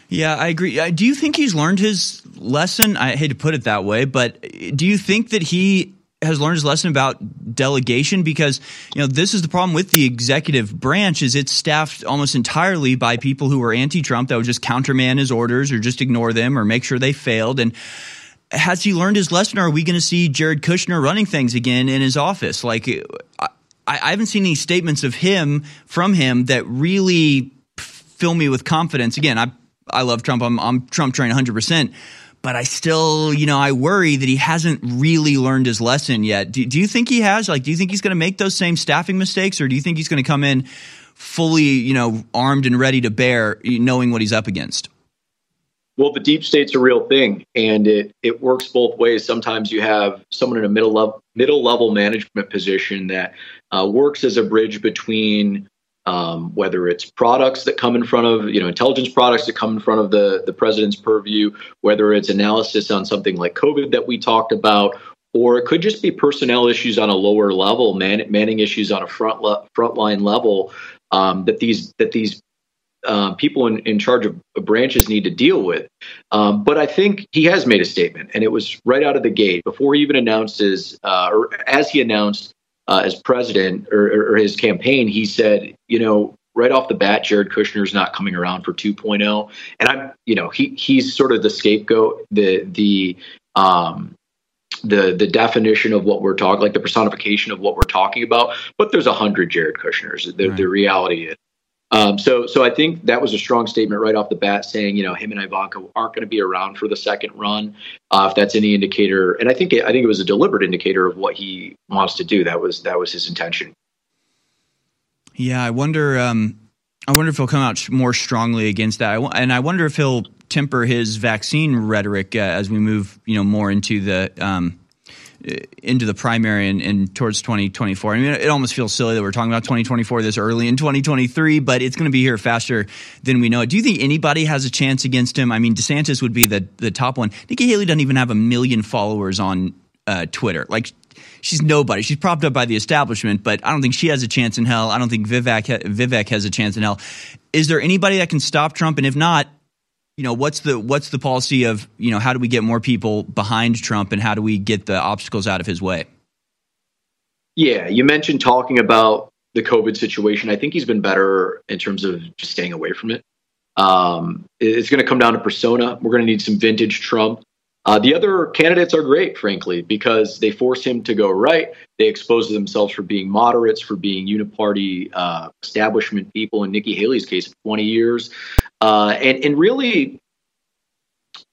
Yeah, I agree. Do you think he's learned his lesson? I hate to put it that way, but do you think that he has learned his lesson about delegation? Because, you know, this is the problem with the executive branch, is it's staffed almost entirely by people who are anti-Trump that would just countermand his orders or just ignore them or make sure they failed. And has he learned his lesson, or are we going to see Jared Kushner running things again in his office? Like, I, I haven't seen any statements of him from him that really fill me with confidence. Again, I I love Trump. I'm, I'm Trump train one hundred percent, but I still, you know, I worry that he hasn't really learned his lesson yet. Do, do you think he has? Like, do you think he's going to make those same staffing mistakes, or do you think he's going to come in fully, you know, armed and ready to bear, knowing what he's up against? Well, the deep state's a real thing, and it, it works both ways. Sometimes you have someone in a middle level, middle level management position that uh, works as a bridge between um, whether it's products that come in front of, you know, intelligence products that come in front of the, the president's purview, whether it's analysis on something like COVID that we talked about, or it could just be personnel issues on a lower level, man, manning issues on a front le- frontline level um, that these that these. Uh, people in, in charge of branches need to deal with. Um, but I think he has made a statement, and it was right out of the gate before he even announced his, uh, or as he announced uh, as president or, or his campaign, he said, you know, right off the bat, Jared Kushner is not coming around for two point oh. And I'm, you know, he he's sort of the scapegoat, the, the, um, the the definition of what we're talking, like the personification of what we're talking about. But there's a hundred Jared Kushners. The, right. the reality is. Um, so so I think that was a strong statement right off the bat, saying, you know, him and Ivanka aren't going to be around for the second run, uh, if that's any indicator. And I think it, I think it was a deliberate indicator of what he wants to do. That was that was his intention. Yeah, I wonder um, I wonder if he'll come out more strongly against that. I w- and I wonder if he'll temper his vaccine rhetoric uh, as we move, you know, more into the um into the primary and, and towards twenty twenty-four. I mean, it almost feels silly that we're talking about twenty twenty-four this early in twenty twenty-three, but it's going to be here faster than we know it. Do you think anybody has a chance against him? I mean, DeSantis would be the, the top one. Nikki Haley doesn't even have a million followers on uh, Twitter. Like, she's nobody. She's propped up by the establishment, but I don't think she has a chance in hell. I don't think Vivek, ha- Vivek has a chance in hell. Is there anybody that can stop Trump? And if not, you know, what's the what's the policy of, you know, how do we get more people behind Trump, and how do we get the obstacles out of his way? Yeah, you mentioned talking about the COVID situation. I think he's been better in terms of just staying away from it. Um, it's going to come down to persona. We're going to need some vintage Trump. Uh, the other candidates are great, frankly, because they force him to go right. They expose themselves for being moderates, for being uniparty uh, establishment people, in Nikki Haley's case, twenty years. Uh, and, and really,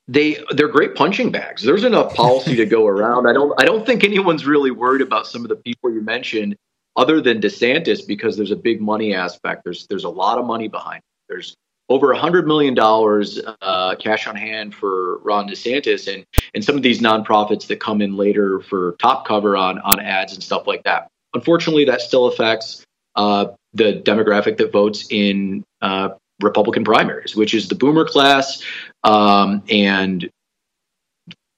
they they're great punching bags. There's enough policy to go around. I don't I don't think anyone's really worried about some of the people you mentioned, other than DeSantis, because there's a big money aspect. There's there's a lot of money behind it. There's over a hundred million dollars uh, cash on hand for Ron DeSantis, and and some of these nonprofits that come in later for top cover on on ads and stuff like that. Unfortunately, that still affects uh, the demographic that votes in uh, Republican primaries, which is the boomer class. Um, and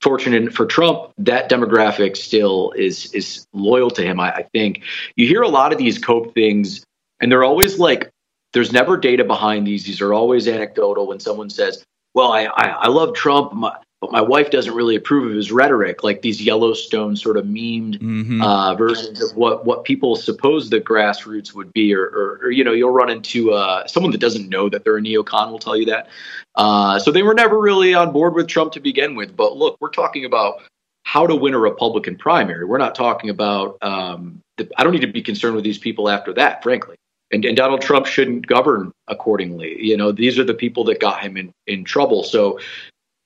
fortunate for Trump, that demographic still is is loyal to him, I, I think. You hear a lot of these Cope things, and they're always like, there's never data behind these. These are always anecdotal. When someone says, well, I, I, I love Trump, my, but my wife doesn't really approve of his rhetoric, like these Yellowstone sort of memed mm-hmm. uh, versions of what, what people suppose the grassroots would be, or, or, or you know, you'll run into uh, someone that doesn't know that they're a neocon will tell you that. Uh, so they were never really on board with Trump to begin with. But look, we're talking about how to win a Republican primary. We're not talking about um, the, I don't need to be concerned with these people after that, frankly. And, and Donald Trump shouldn't govern accordingly. You know, these are the people that got him in, in trouble. So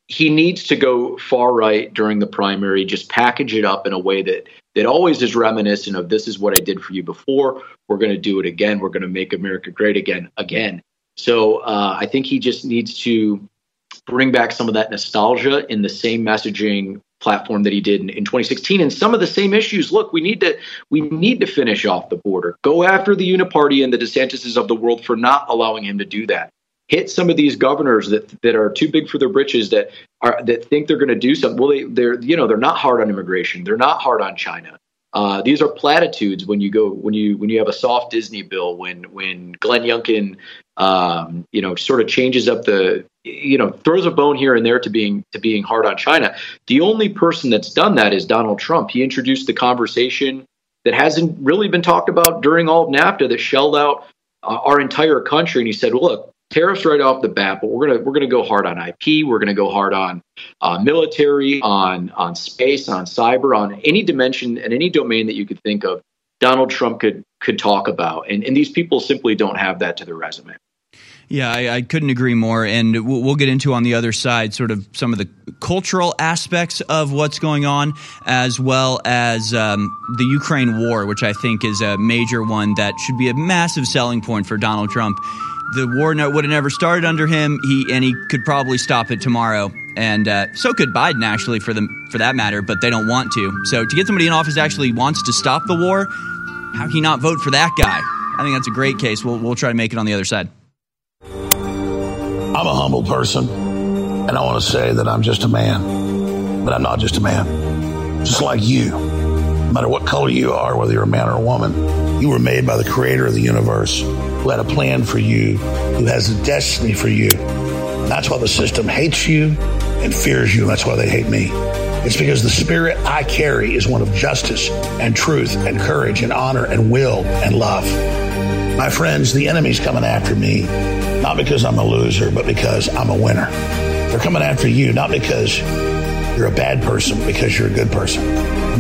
he needs to go far right during the primary, just package it up in a way that that always is reminiscent of, this is what I did for you before. We're going to do it again. We're going to make America great again, again. So uh, I think he just needs to bring back some of that nostalgia in the same messaging platform that he did in, in twenty sixteen, and some of the same issues. Look, we need to we need to finish off the border. Go after the Uniparty and the DeSantises of the world for not allowing him to do that. Hit some of these governors that that are too big for their britches, that are that think they're going to do something. Well, they, they're you know they're not hard on immigration. They're not hard on China. Uh, these are platitudes when you go when you when you have a soft Disney bill, when when Glenn Youngkin um, you know sort of changes up the you know throws a bone here and there to being to being hard on China. The only person that's done that is Donald Trump. He introduced the conversation that hasn't really been talked about during all of NAFTA, that shelled out uh, our entire country, and he said, well, look, tariffs right off the bat, but we're gonna we're gonna go hard on I P. We're gonna go hard on uh, military, on on space, on cyber, on any dimension and any domain that you could think of. Donald Trump could could talk about, and and these people simply don't have that to their resume. Yeah, I, I couldn't agree more, and we'll, we'll get into on the other side sort of some of the cultural aspects of what's going on, as well as um, the Ukraine war, which I think is a major one that should be a massive selling point for Donald Trump. The war would have never started under him, he and he could probably stop it tomorrow, and uh, so could Biden, actually, for the for that matter. But they don't want to. So to get somebody in office actually wants to stop the war, how can you not vote for that guy? I think that's a great case. We'll we'll try to make it on the other side. I'm a humble person, and I want to say that I'm just a man, but I'm not just a man. Just like you, no matter what color you are, whether you're a man or a woman, you were made by the creator of the universe, who had a plan for you, who has a destiny for you. And that's why the system hates you and fears you. And that's why they hate me. It's because the spirit I carry is one of justice and truth and courage and honor and will and love. My friends, the enemy's coming after me, not because I'm a loser, but because I'm a winner. They're coming after you, not because you're a bad person, because you're a good person,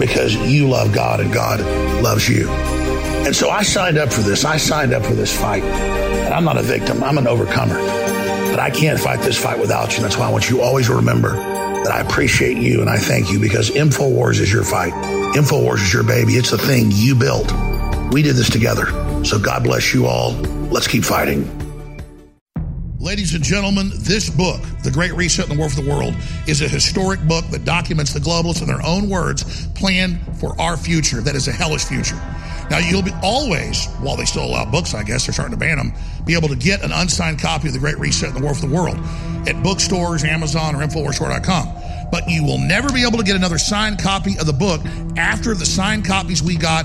because you love God and God loves you. And so I signed up for this. I signed up for this fight. And I'm not a victim. I'm an overcomer. But I can't fight this fight without you. That's why I want you to always remember that I appreciate you and I thank you, because InfoWars is your fight. InfoWars is your baby. It's the thing you built. We did this together. So God bless you all. Let's keep fighting. Ladies and gentlemen, this book, The Great Reset and the War for the World, is a historic book that documents the globalists, in their own words, plan for our future. That is a hellish future. Now, you'll be always, while they still allow books, I guess, they're starting to ban them, be able to get an unsigned copy of The Great Reset and the War for the World at bookstores, Amazon, or InfoWars Store dot com. But you will never be able to get another signed copy of the book after the signed copies we got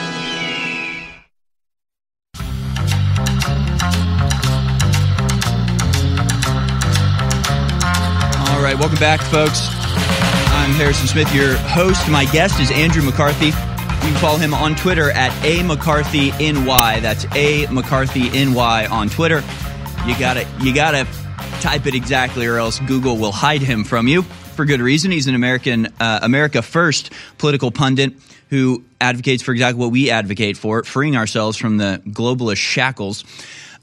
All right, welcome back, folks. I'm Harrison Smith, your host. My guest is Andrew McCarthy. You can follow him on Twitter at A McCarthy N Y. That's A McCarthy N Y on Twitter. You gotta, you gotta type it exactly, or else Google will hide him from you for good reason. He's an American, uh, America First political pundit who advocates for exactly what we advocate for, freeing ourselves from the globalist shackles.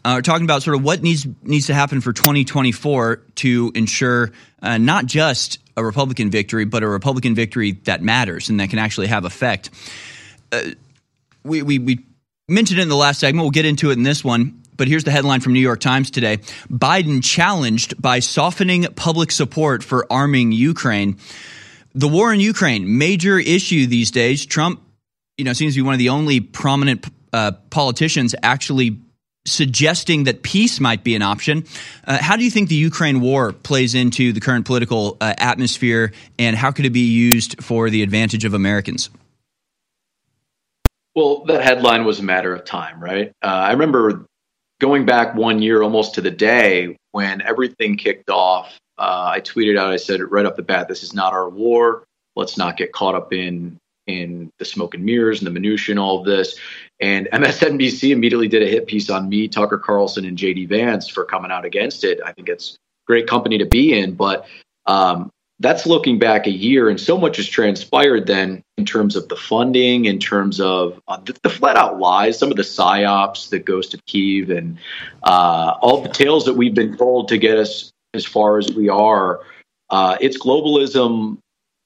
Uh, we're talking about sort of what needs needs to happen for twenty twenty-four to ensure uh, not just a Republican victory, but a Republican victory that matters and that can actually have effect. Uh, we, we, we mentioned it in the last segment. We'll get into it in this one. But here's the headline from New York Times today. Biden challenged by softening public support for arming Ukraine. The war in Ukraine, major issue these days. Trump, you know, seems to be one of the only prominent uh, politicians actually suggesting that peace might be an option. Uh, how do you think the Ukraine war plays into the current political uh, atmosphere, and how could it be used for the advantage of Americans? Well, that headline was a matter of time, right? Uh, I remember going back one year almost to the day when everything kicked off. Uh, I tweeted out, I said right off the bat, this is not our war. Let's not get caught up in in the smoke and mirrors and the minutiae and all of this. And M S N B C immediately did a hit piece on me, Tucker Carlson, and J D Vance for coming out against it. I think it's great company to be in, but um, that's looking back a year, and so much has transpired then in terms of the funding, in terms of uh, the, the flat out lies, some of the psyops, the ghost of Kyiv, and uh, all the tales that we've been told to get us as far as we are. Uh, it's globalism.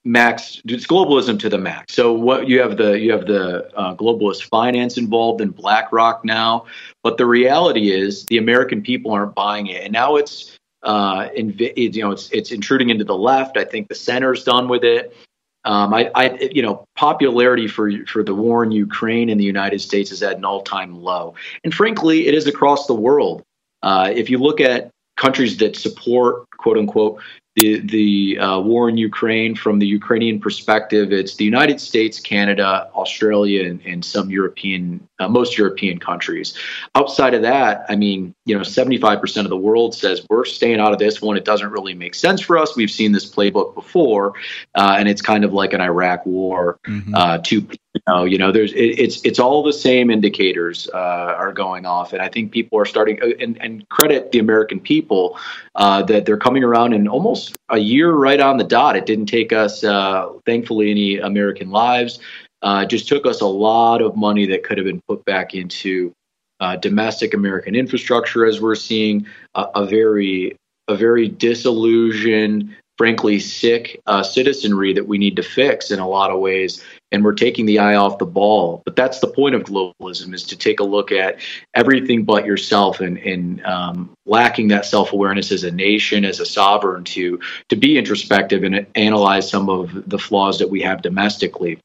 Max, it's globalism to the max. So what you have the you have the uh, globalist finance involved in BlackRock now, but the reality is the American people aren't buying it, and now it's uh, inv- you know it's it's intruding into the left. I think the center's done with it. Um, I, I you know popularity for for the war in Ukraine in the United States is at an all-time low, and frankly, it is across the world. Uh, if you look at countries that support quote unquote the the uh, war in Ukraine from the Ukrainian perspective, it's the United States, Canada, Australia, and, and some European, uh, most European countries. Outside of that, I mean, you know, seventy-five percent of the world says we're staying out of this one. It doesn't really make sense for us. We've seen this playbook before, uh, and it's kind of like an Iraq war. Mm-hmm. uh, to Uh, you know, there's it, it's it's all the same indicators uh, are going off, and I think people are starting and, and credit the American people uh, that they're coming around in almost a year right on the dot. It didn't take us, uh, thankfully, any American lives. Uh, it just took us a lot of money that could have been put back into uh, domestic American infrastructure, as we're seeing a, a very a very disillusioned, frankly, sick uh, citizenry that we need to fix in a lot of ways. And we're taking the eye off the ball. But that's the point of globalism, is to take a look at everything but yourself, and, and um, lacking that self-awareness as a nation, as a sovereign, to to be introspective and analyze some of the flaws that we have domestically.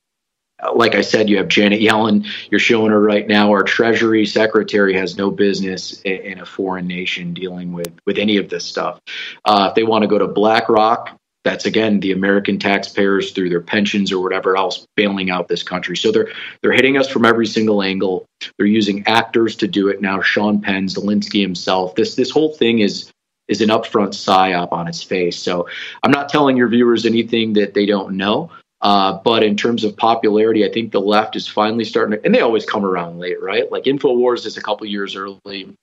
Like I said, you have Janet Yellen. You're showing her right now. Our Treasury Secretary has no business in a foreign nation dealing with, with any of this stuff. Uh, if they want to go to BlackRock, that's, again, the American taxpayers through their pensions or whatever else bailing out this country. So they're they're hitting us from every single angle. They're using actors to do it now. Sean Penn, Zelensky himself. This this whole thing is is an upfront psyop on its face. So I'm not telling your viewers anything that they don't know. Uh, but in terms of popularity, I think the left is finally starting to, and they always come around late, right? Like InfoWars is a couple years early, and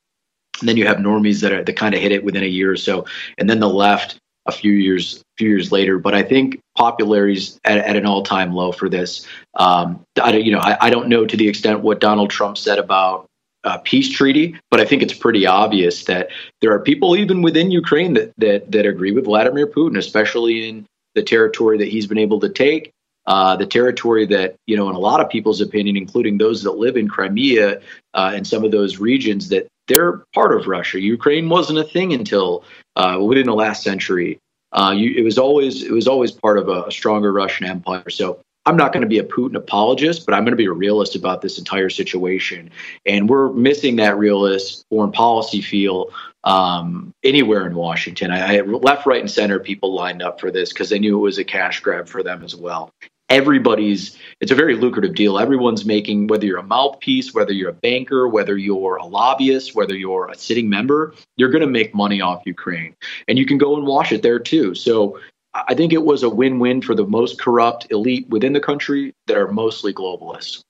then you have normies that are that kind of hit it within a year or so, and then the left a few years few years later. But I think popularity's at, at an all time low for this. Um, I don't, you know, I, I don't know to the extent what Donald Trump said about a peace treaty, but I think it's pretty obvious that there are people even within Ukraine that that that agree with Vladimir Putin, especially in the territory that he's been able to take, uh, the territory that, you know, in a lot of people's opinion, including those that live in Crimea uh, and some of those regions, that they're part of Russia. Ukraine wasn't a thing until uh, within the last century. Uh, you, it was always it was always part of a, a stronger Russian empire. So I'm not going to be a Putin apologist, but I'm going to be a realist about this entire situation. And we're missing that realist foreign policy feel um, anywhere in Washington. I, I left, right, and center people lined up for this because they knew it was a cash grab for them as well. Everybody's, it's a very lucrative deal. Everyone's making, whether you're a mouthpiece, whether you're a banker, whether you're a lobbyist, whether you're a sitting member, you're going to make money off Ukraine. And you can go and wash it there too. So I think it was a win-win for the most corrupt elite within the country that are mostly globalists.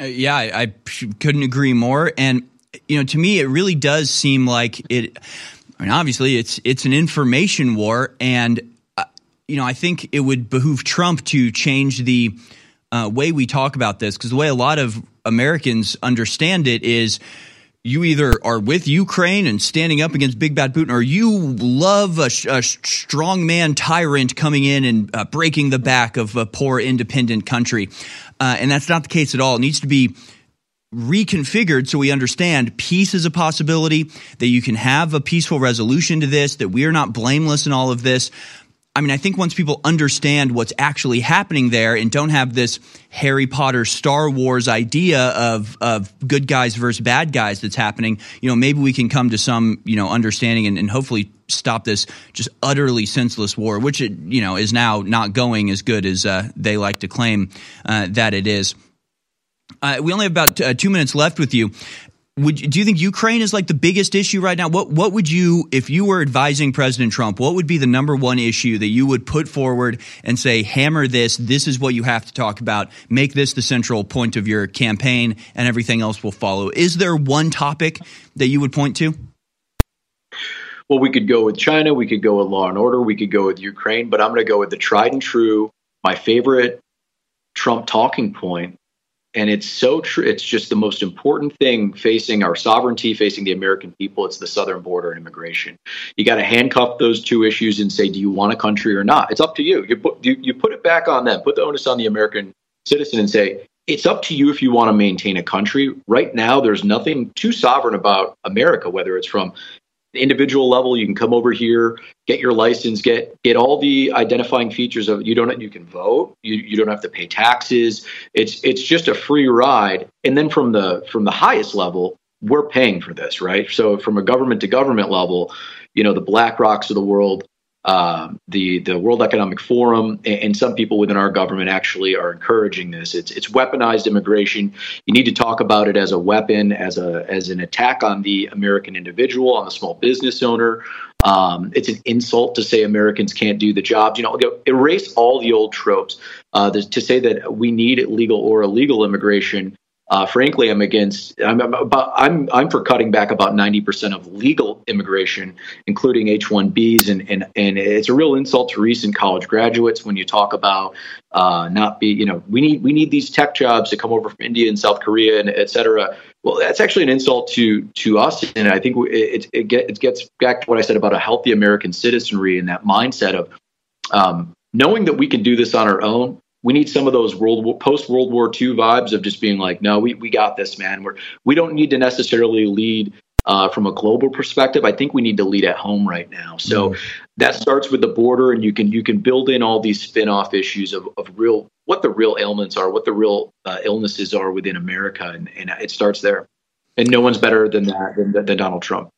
Uh, yeah, I, I couldn't agree more. And, you know, to me, it really does seem like it, I mean, obviously it's, it's an information war, and you know, I think it would behoove Trump to change the uh, way we talk about this, because the way a lot of Americans understand it is you either are with Ukraine and standing up against Big Bad Putin, or you love a, a strongman tyrant coming in and uh, breaking the back of a poor independent country. Uh, and that's not the case at all. It needs to be reconfigured so we understand peace is a possibility, that you can have a peaceful resolution to this, that we are not blameless in all of this. I mean, I think once people understand what's actually happening there and don't have this Harry Potter, Star Wars idea of of good guys versus bad guys that's happening, you know, maybe we can come to some, you know, understanding and, and hopefully stop this just utterly senseless war, which, it, you know, is now not going as good as uh, they like to claim uh, that it is. Uh, we only have about t- uh, two minutes left with you. Would do you think Ukraine is like the biggest issue right now? What what would you, if you were advising President Trump, what would be the number one issue that you would put forward and say, hammer this, this is what you have to talk about, make this the central point of your campaign, and everything else will follow? Is there one topic that you would point to? Well, we could go with China, we could go with law and order, we could go with Ukraine, but I'm going to go with the tried and true, my favorite Trump talking point. And it's so true. It's just the most important thing facing our sovereignty, facing the American people. It's the southern border and immigration. You got to handcuff those two issues and say, do you want a country or not? It's up to you. You put, you, you put it back on them. Put the onus on the American citizen and say, it's up to you if you want to maintain a country. Right now, there's nothing too sovereign about America, whether it's from the individual level. You can come over here, get your license, get get all the identifying features of you don't you can vote, you, you don't have to pay taxes. It's it's just a free ride. And then from the from the highest level, we're paying for this, right? So from a government to government level, you know, the BlackRocks of the world, um, the the World Economic Forum, and, and some people within our government actually are encouraging this. It's it's weaponized immigration. You need to talk about it as a weapon, as a as an attack on the American individual, on the small business owner. Um, it's an insult to say Americans can't do the jobs. You know, erase all the old tropes uh, to say that we need legal or illegal immigration. Uh, frankly, I'm against. I'm I'm, about, I'm I'm for cutting back about ninety percent of legal immigration, including H one B's, and and and it's a real insult to recent college graduates when you talk about uh, not be. You know, we need we need these tech jobs to come over from India and South Korea and et cetera. Well, that's actually an insult to to us, and I think it it, get, it gets back to what I said about a healthy American citizenry and that mindset of um, knowing that we can do this on our own. We need some of those world post World War Two vibes of just being like, no, we, we got this, man. We're we don't need to necessarily lead uh, from a global perspective. I think we need to lead at home right now. So mm-hmm. that starts with the border, and you can you can build in all these spin-off issues of, of real what the real ailments are, what the real uh, illnesses are within America, and, and it starts there. And no one's better than that than, than Donald Trump.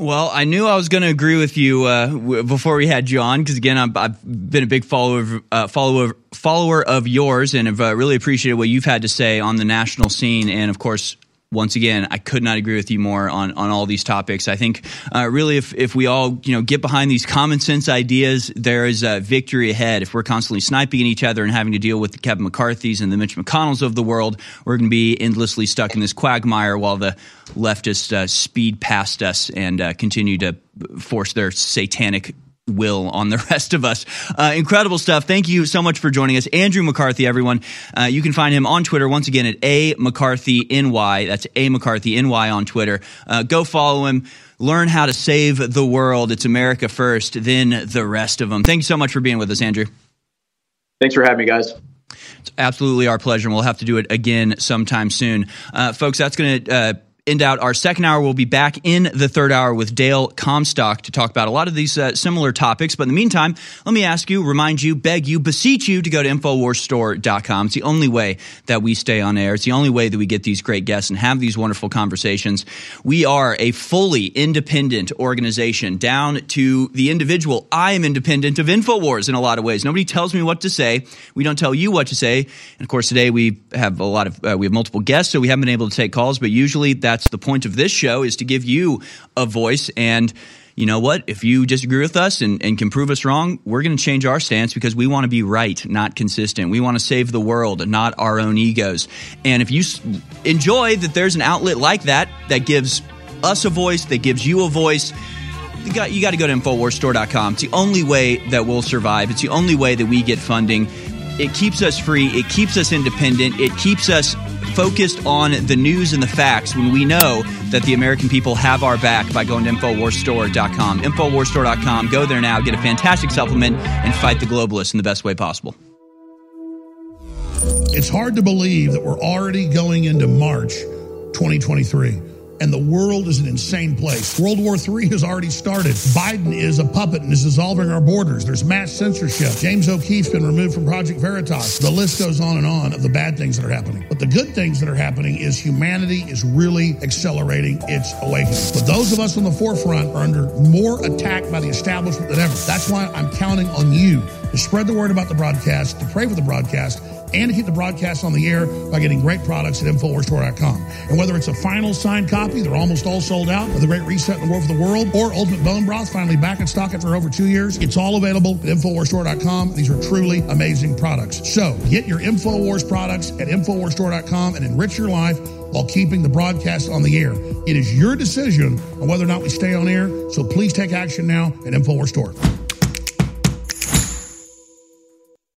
Well, I knew I was going to agree with you uh, w- before we had you on, because again, I'm, I've been a big follower of, uh, follower follower of yours, and have uh, really appreciated what you've had to say on the national scene. And of course, once again, I could not agree with you more on, on all these topics. I think uh, really, if if we all you know get behind these common sense ideas, there is a victory ahead. If we're constantly sniping at each other and having to deal with the Kevin McCarthy's and the Mitch McConnells of the world, we're going to be endlessly stuck in this quagmire while the leftists uh, speed past us and uh, continue to force their satanic will on the rest of us. Uh, incredible stuff. Thank you so much for joining us. Andrew McCarthy, everyone. Uh, you can find him on Twitter once again at A M C C A R T H Y N Y. That's A M C C A R T H Y N Y on Twitter. Uh, go follow him. Learn how to save the world. It's America first, then the rest of them. Thank you so much for being with us, Andrew. Thanks for having me, guys. It's absolutely our pleasure, and we'll have to do it again sometime soon. Uh, folks, that's going to uh, end out our second hour. We'll be back in the third hour with Dale Comstock to talk about a lot of these uh, similar topics. But in the meantime, let me ask you, remind you, beg you, beseech you to go to info wars store dot com. It's the only way that we stay on air. It's the only way that we get these great guests and have these wonderful conversations. We are a fully independent organization down to the individual. I am independent of InfoWars in a lot of ways. Nobody tells me what to say. We don't tell you what to say. And of course, today we have a lot of uh, we have multiple guests, so we haven't been able to take calls. But usually, that's the point of this show, is to give you a voice. And you know what? If you disagree with us and, and can prove us wrong, we're going to change our stance, because we want to be right, not consistent. We want to save the world, not our own egos. And if you enjoy that there's an outlet like that that gives us a voice, that gives you a voice, you got, you got to go to info wars store dot com. It's the only way that we'll survive. It's the only way that we get funding. It keeps us free. It keeps us independent. It keeps us focused on the news and the facts, when we know that the American people have our back, by going to info wars store dot com. info wars store dot com. Go there now. Get a fantastic supplement and fight the globalists in the best way possible. It's hard to believe that we're already going into March twenty twenty-three. And the world is an insane place. World War Three has already started. Biden is a puppet and is dissolving our borders. There's mass censorship. James O'Keefe's been removed from Project Veritas. The list goes on and on of the bad things that are happening. But the good things that are happening is humanity is really accelerating its awakening. But those of us on the forefront are under more attack by the establishment than ever. That's why I'm counting on you to spread the word about the broadcast, to pray for the broadcast, and to keep the broadcast on the air by getting great products at info wars store dot com. And whether it's a final signed copy, they're almost all sold out, or The Great Reset and the War for the World, or Ultimate Bone Broth, finally back in stock after over two years, it's all available at info wars store dot com. These are truly amazing products. So get your InfoWars products at info wars store dot com and enrich your life while keeping the broadcast on the air. It is your decision on whether or not we stay on air, so please take action now at InfoWars Store.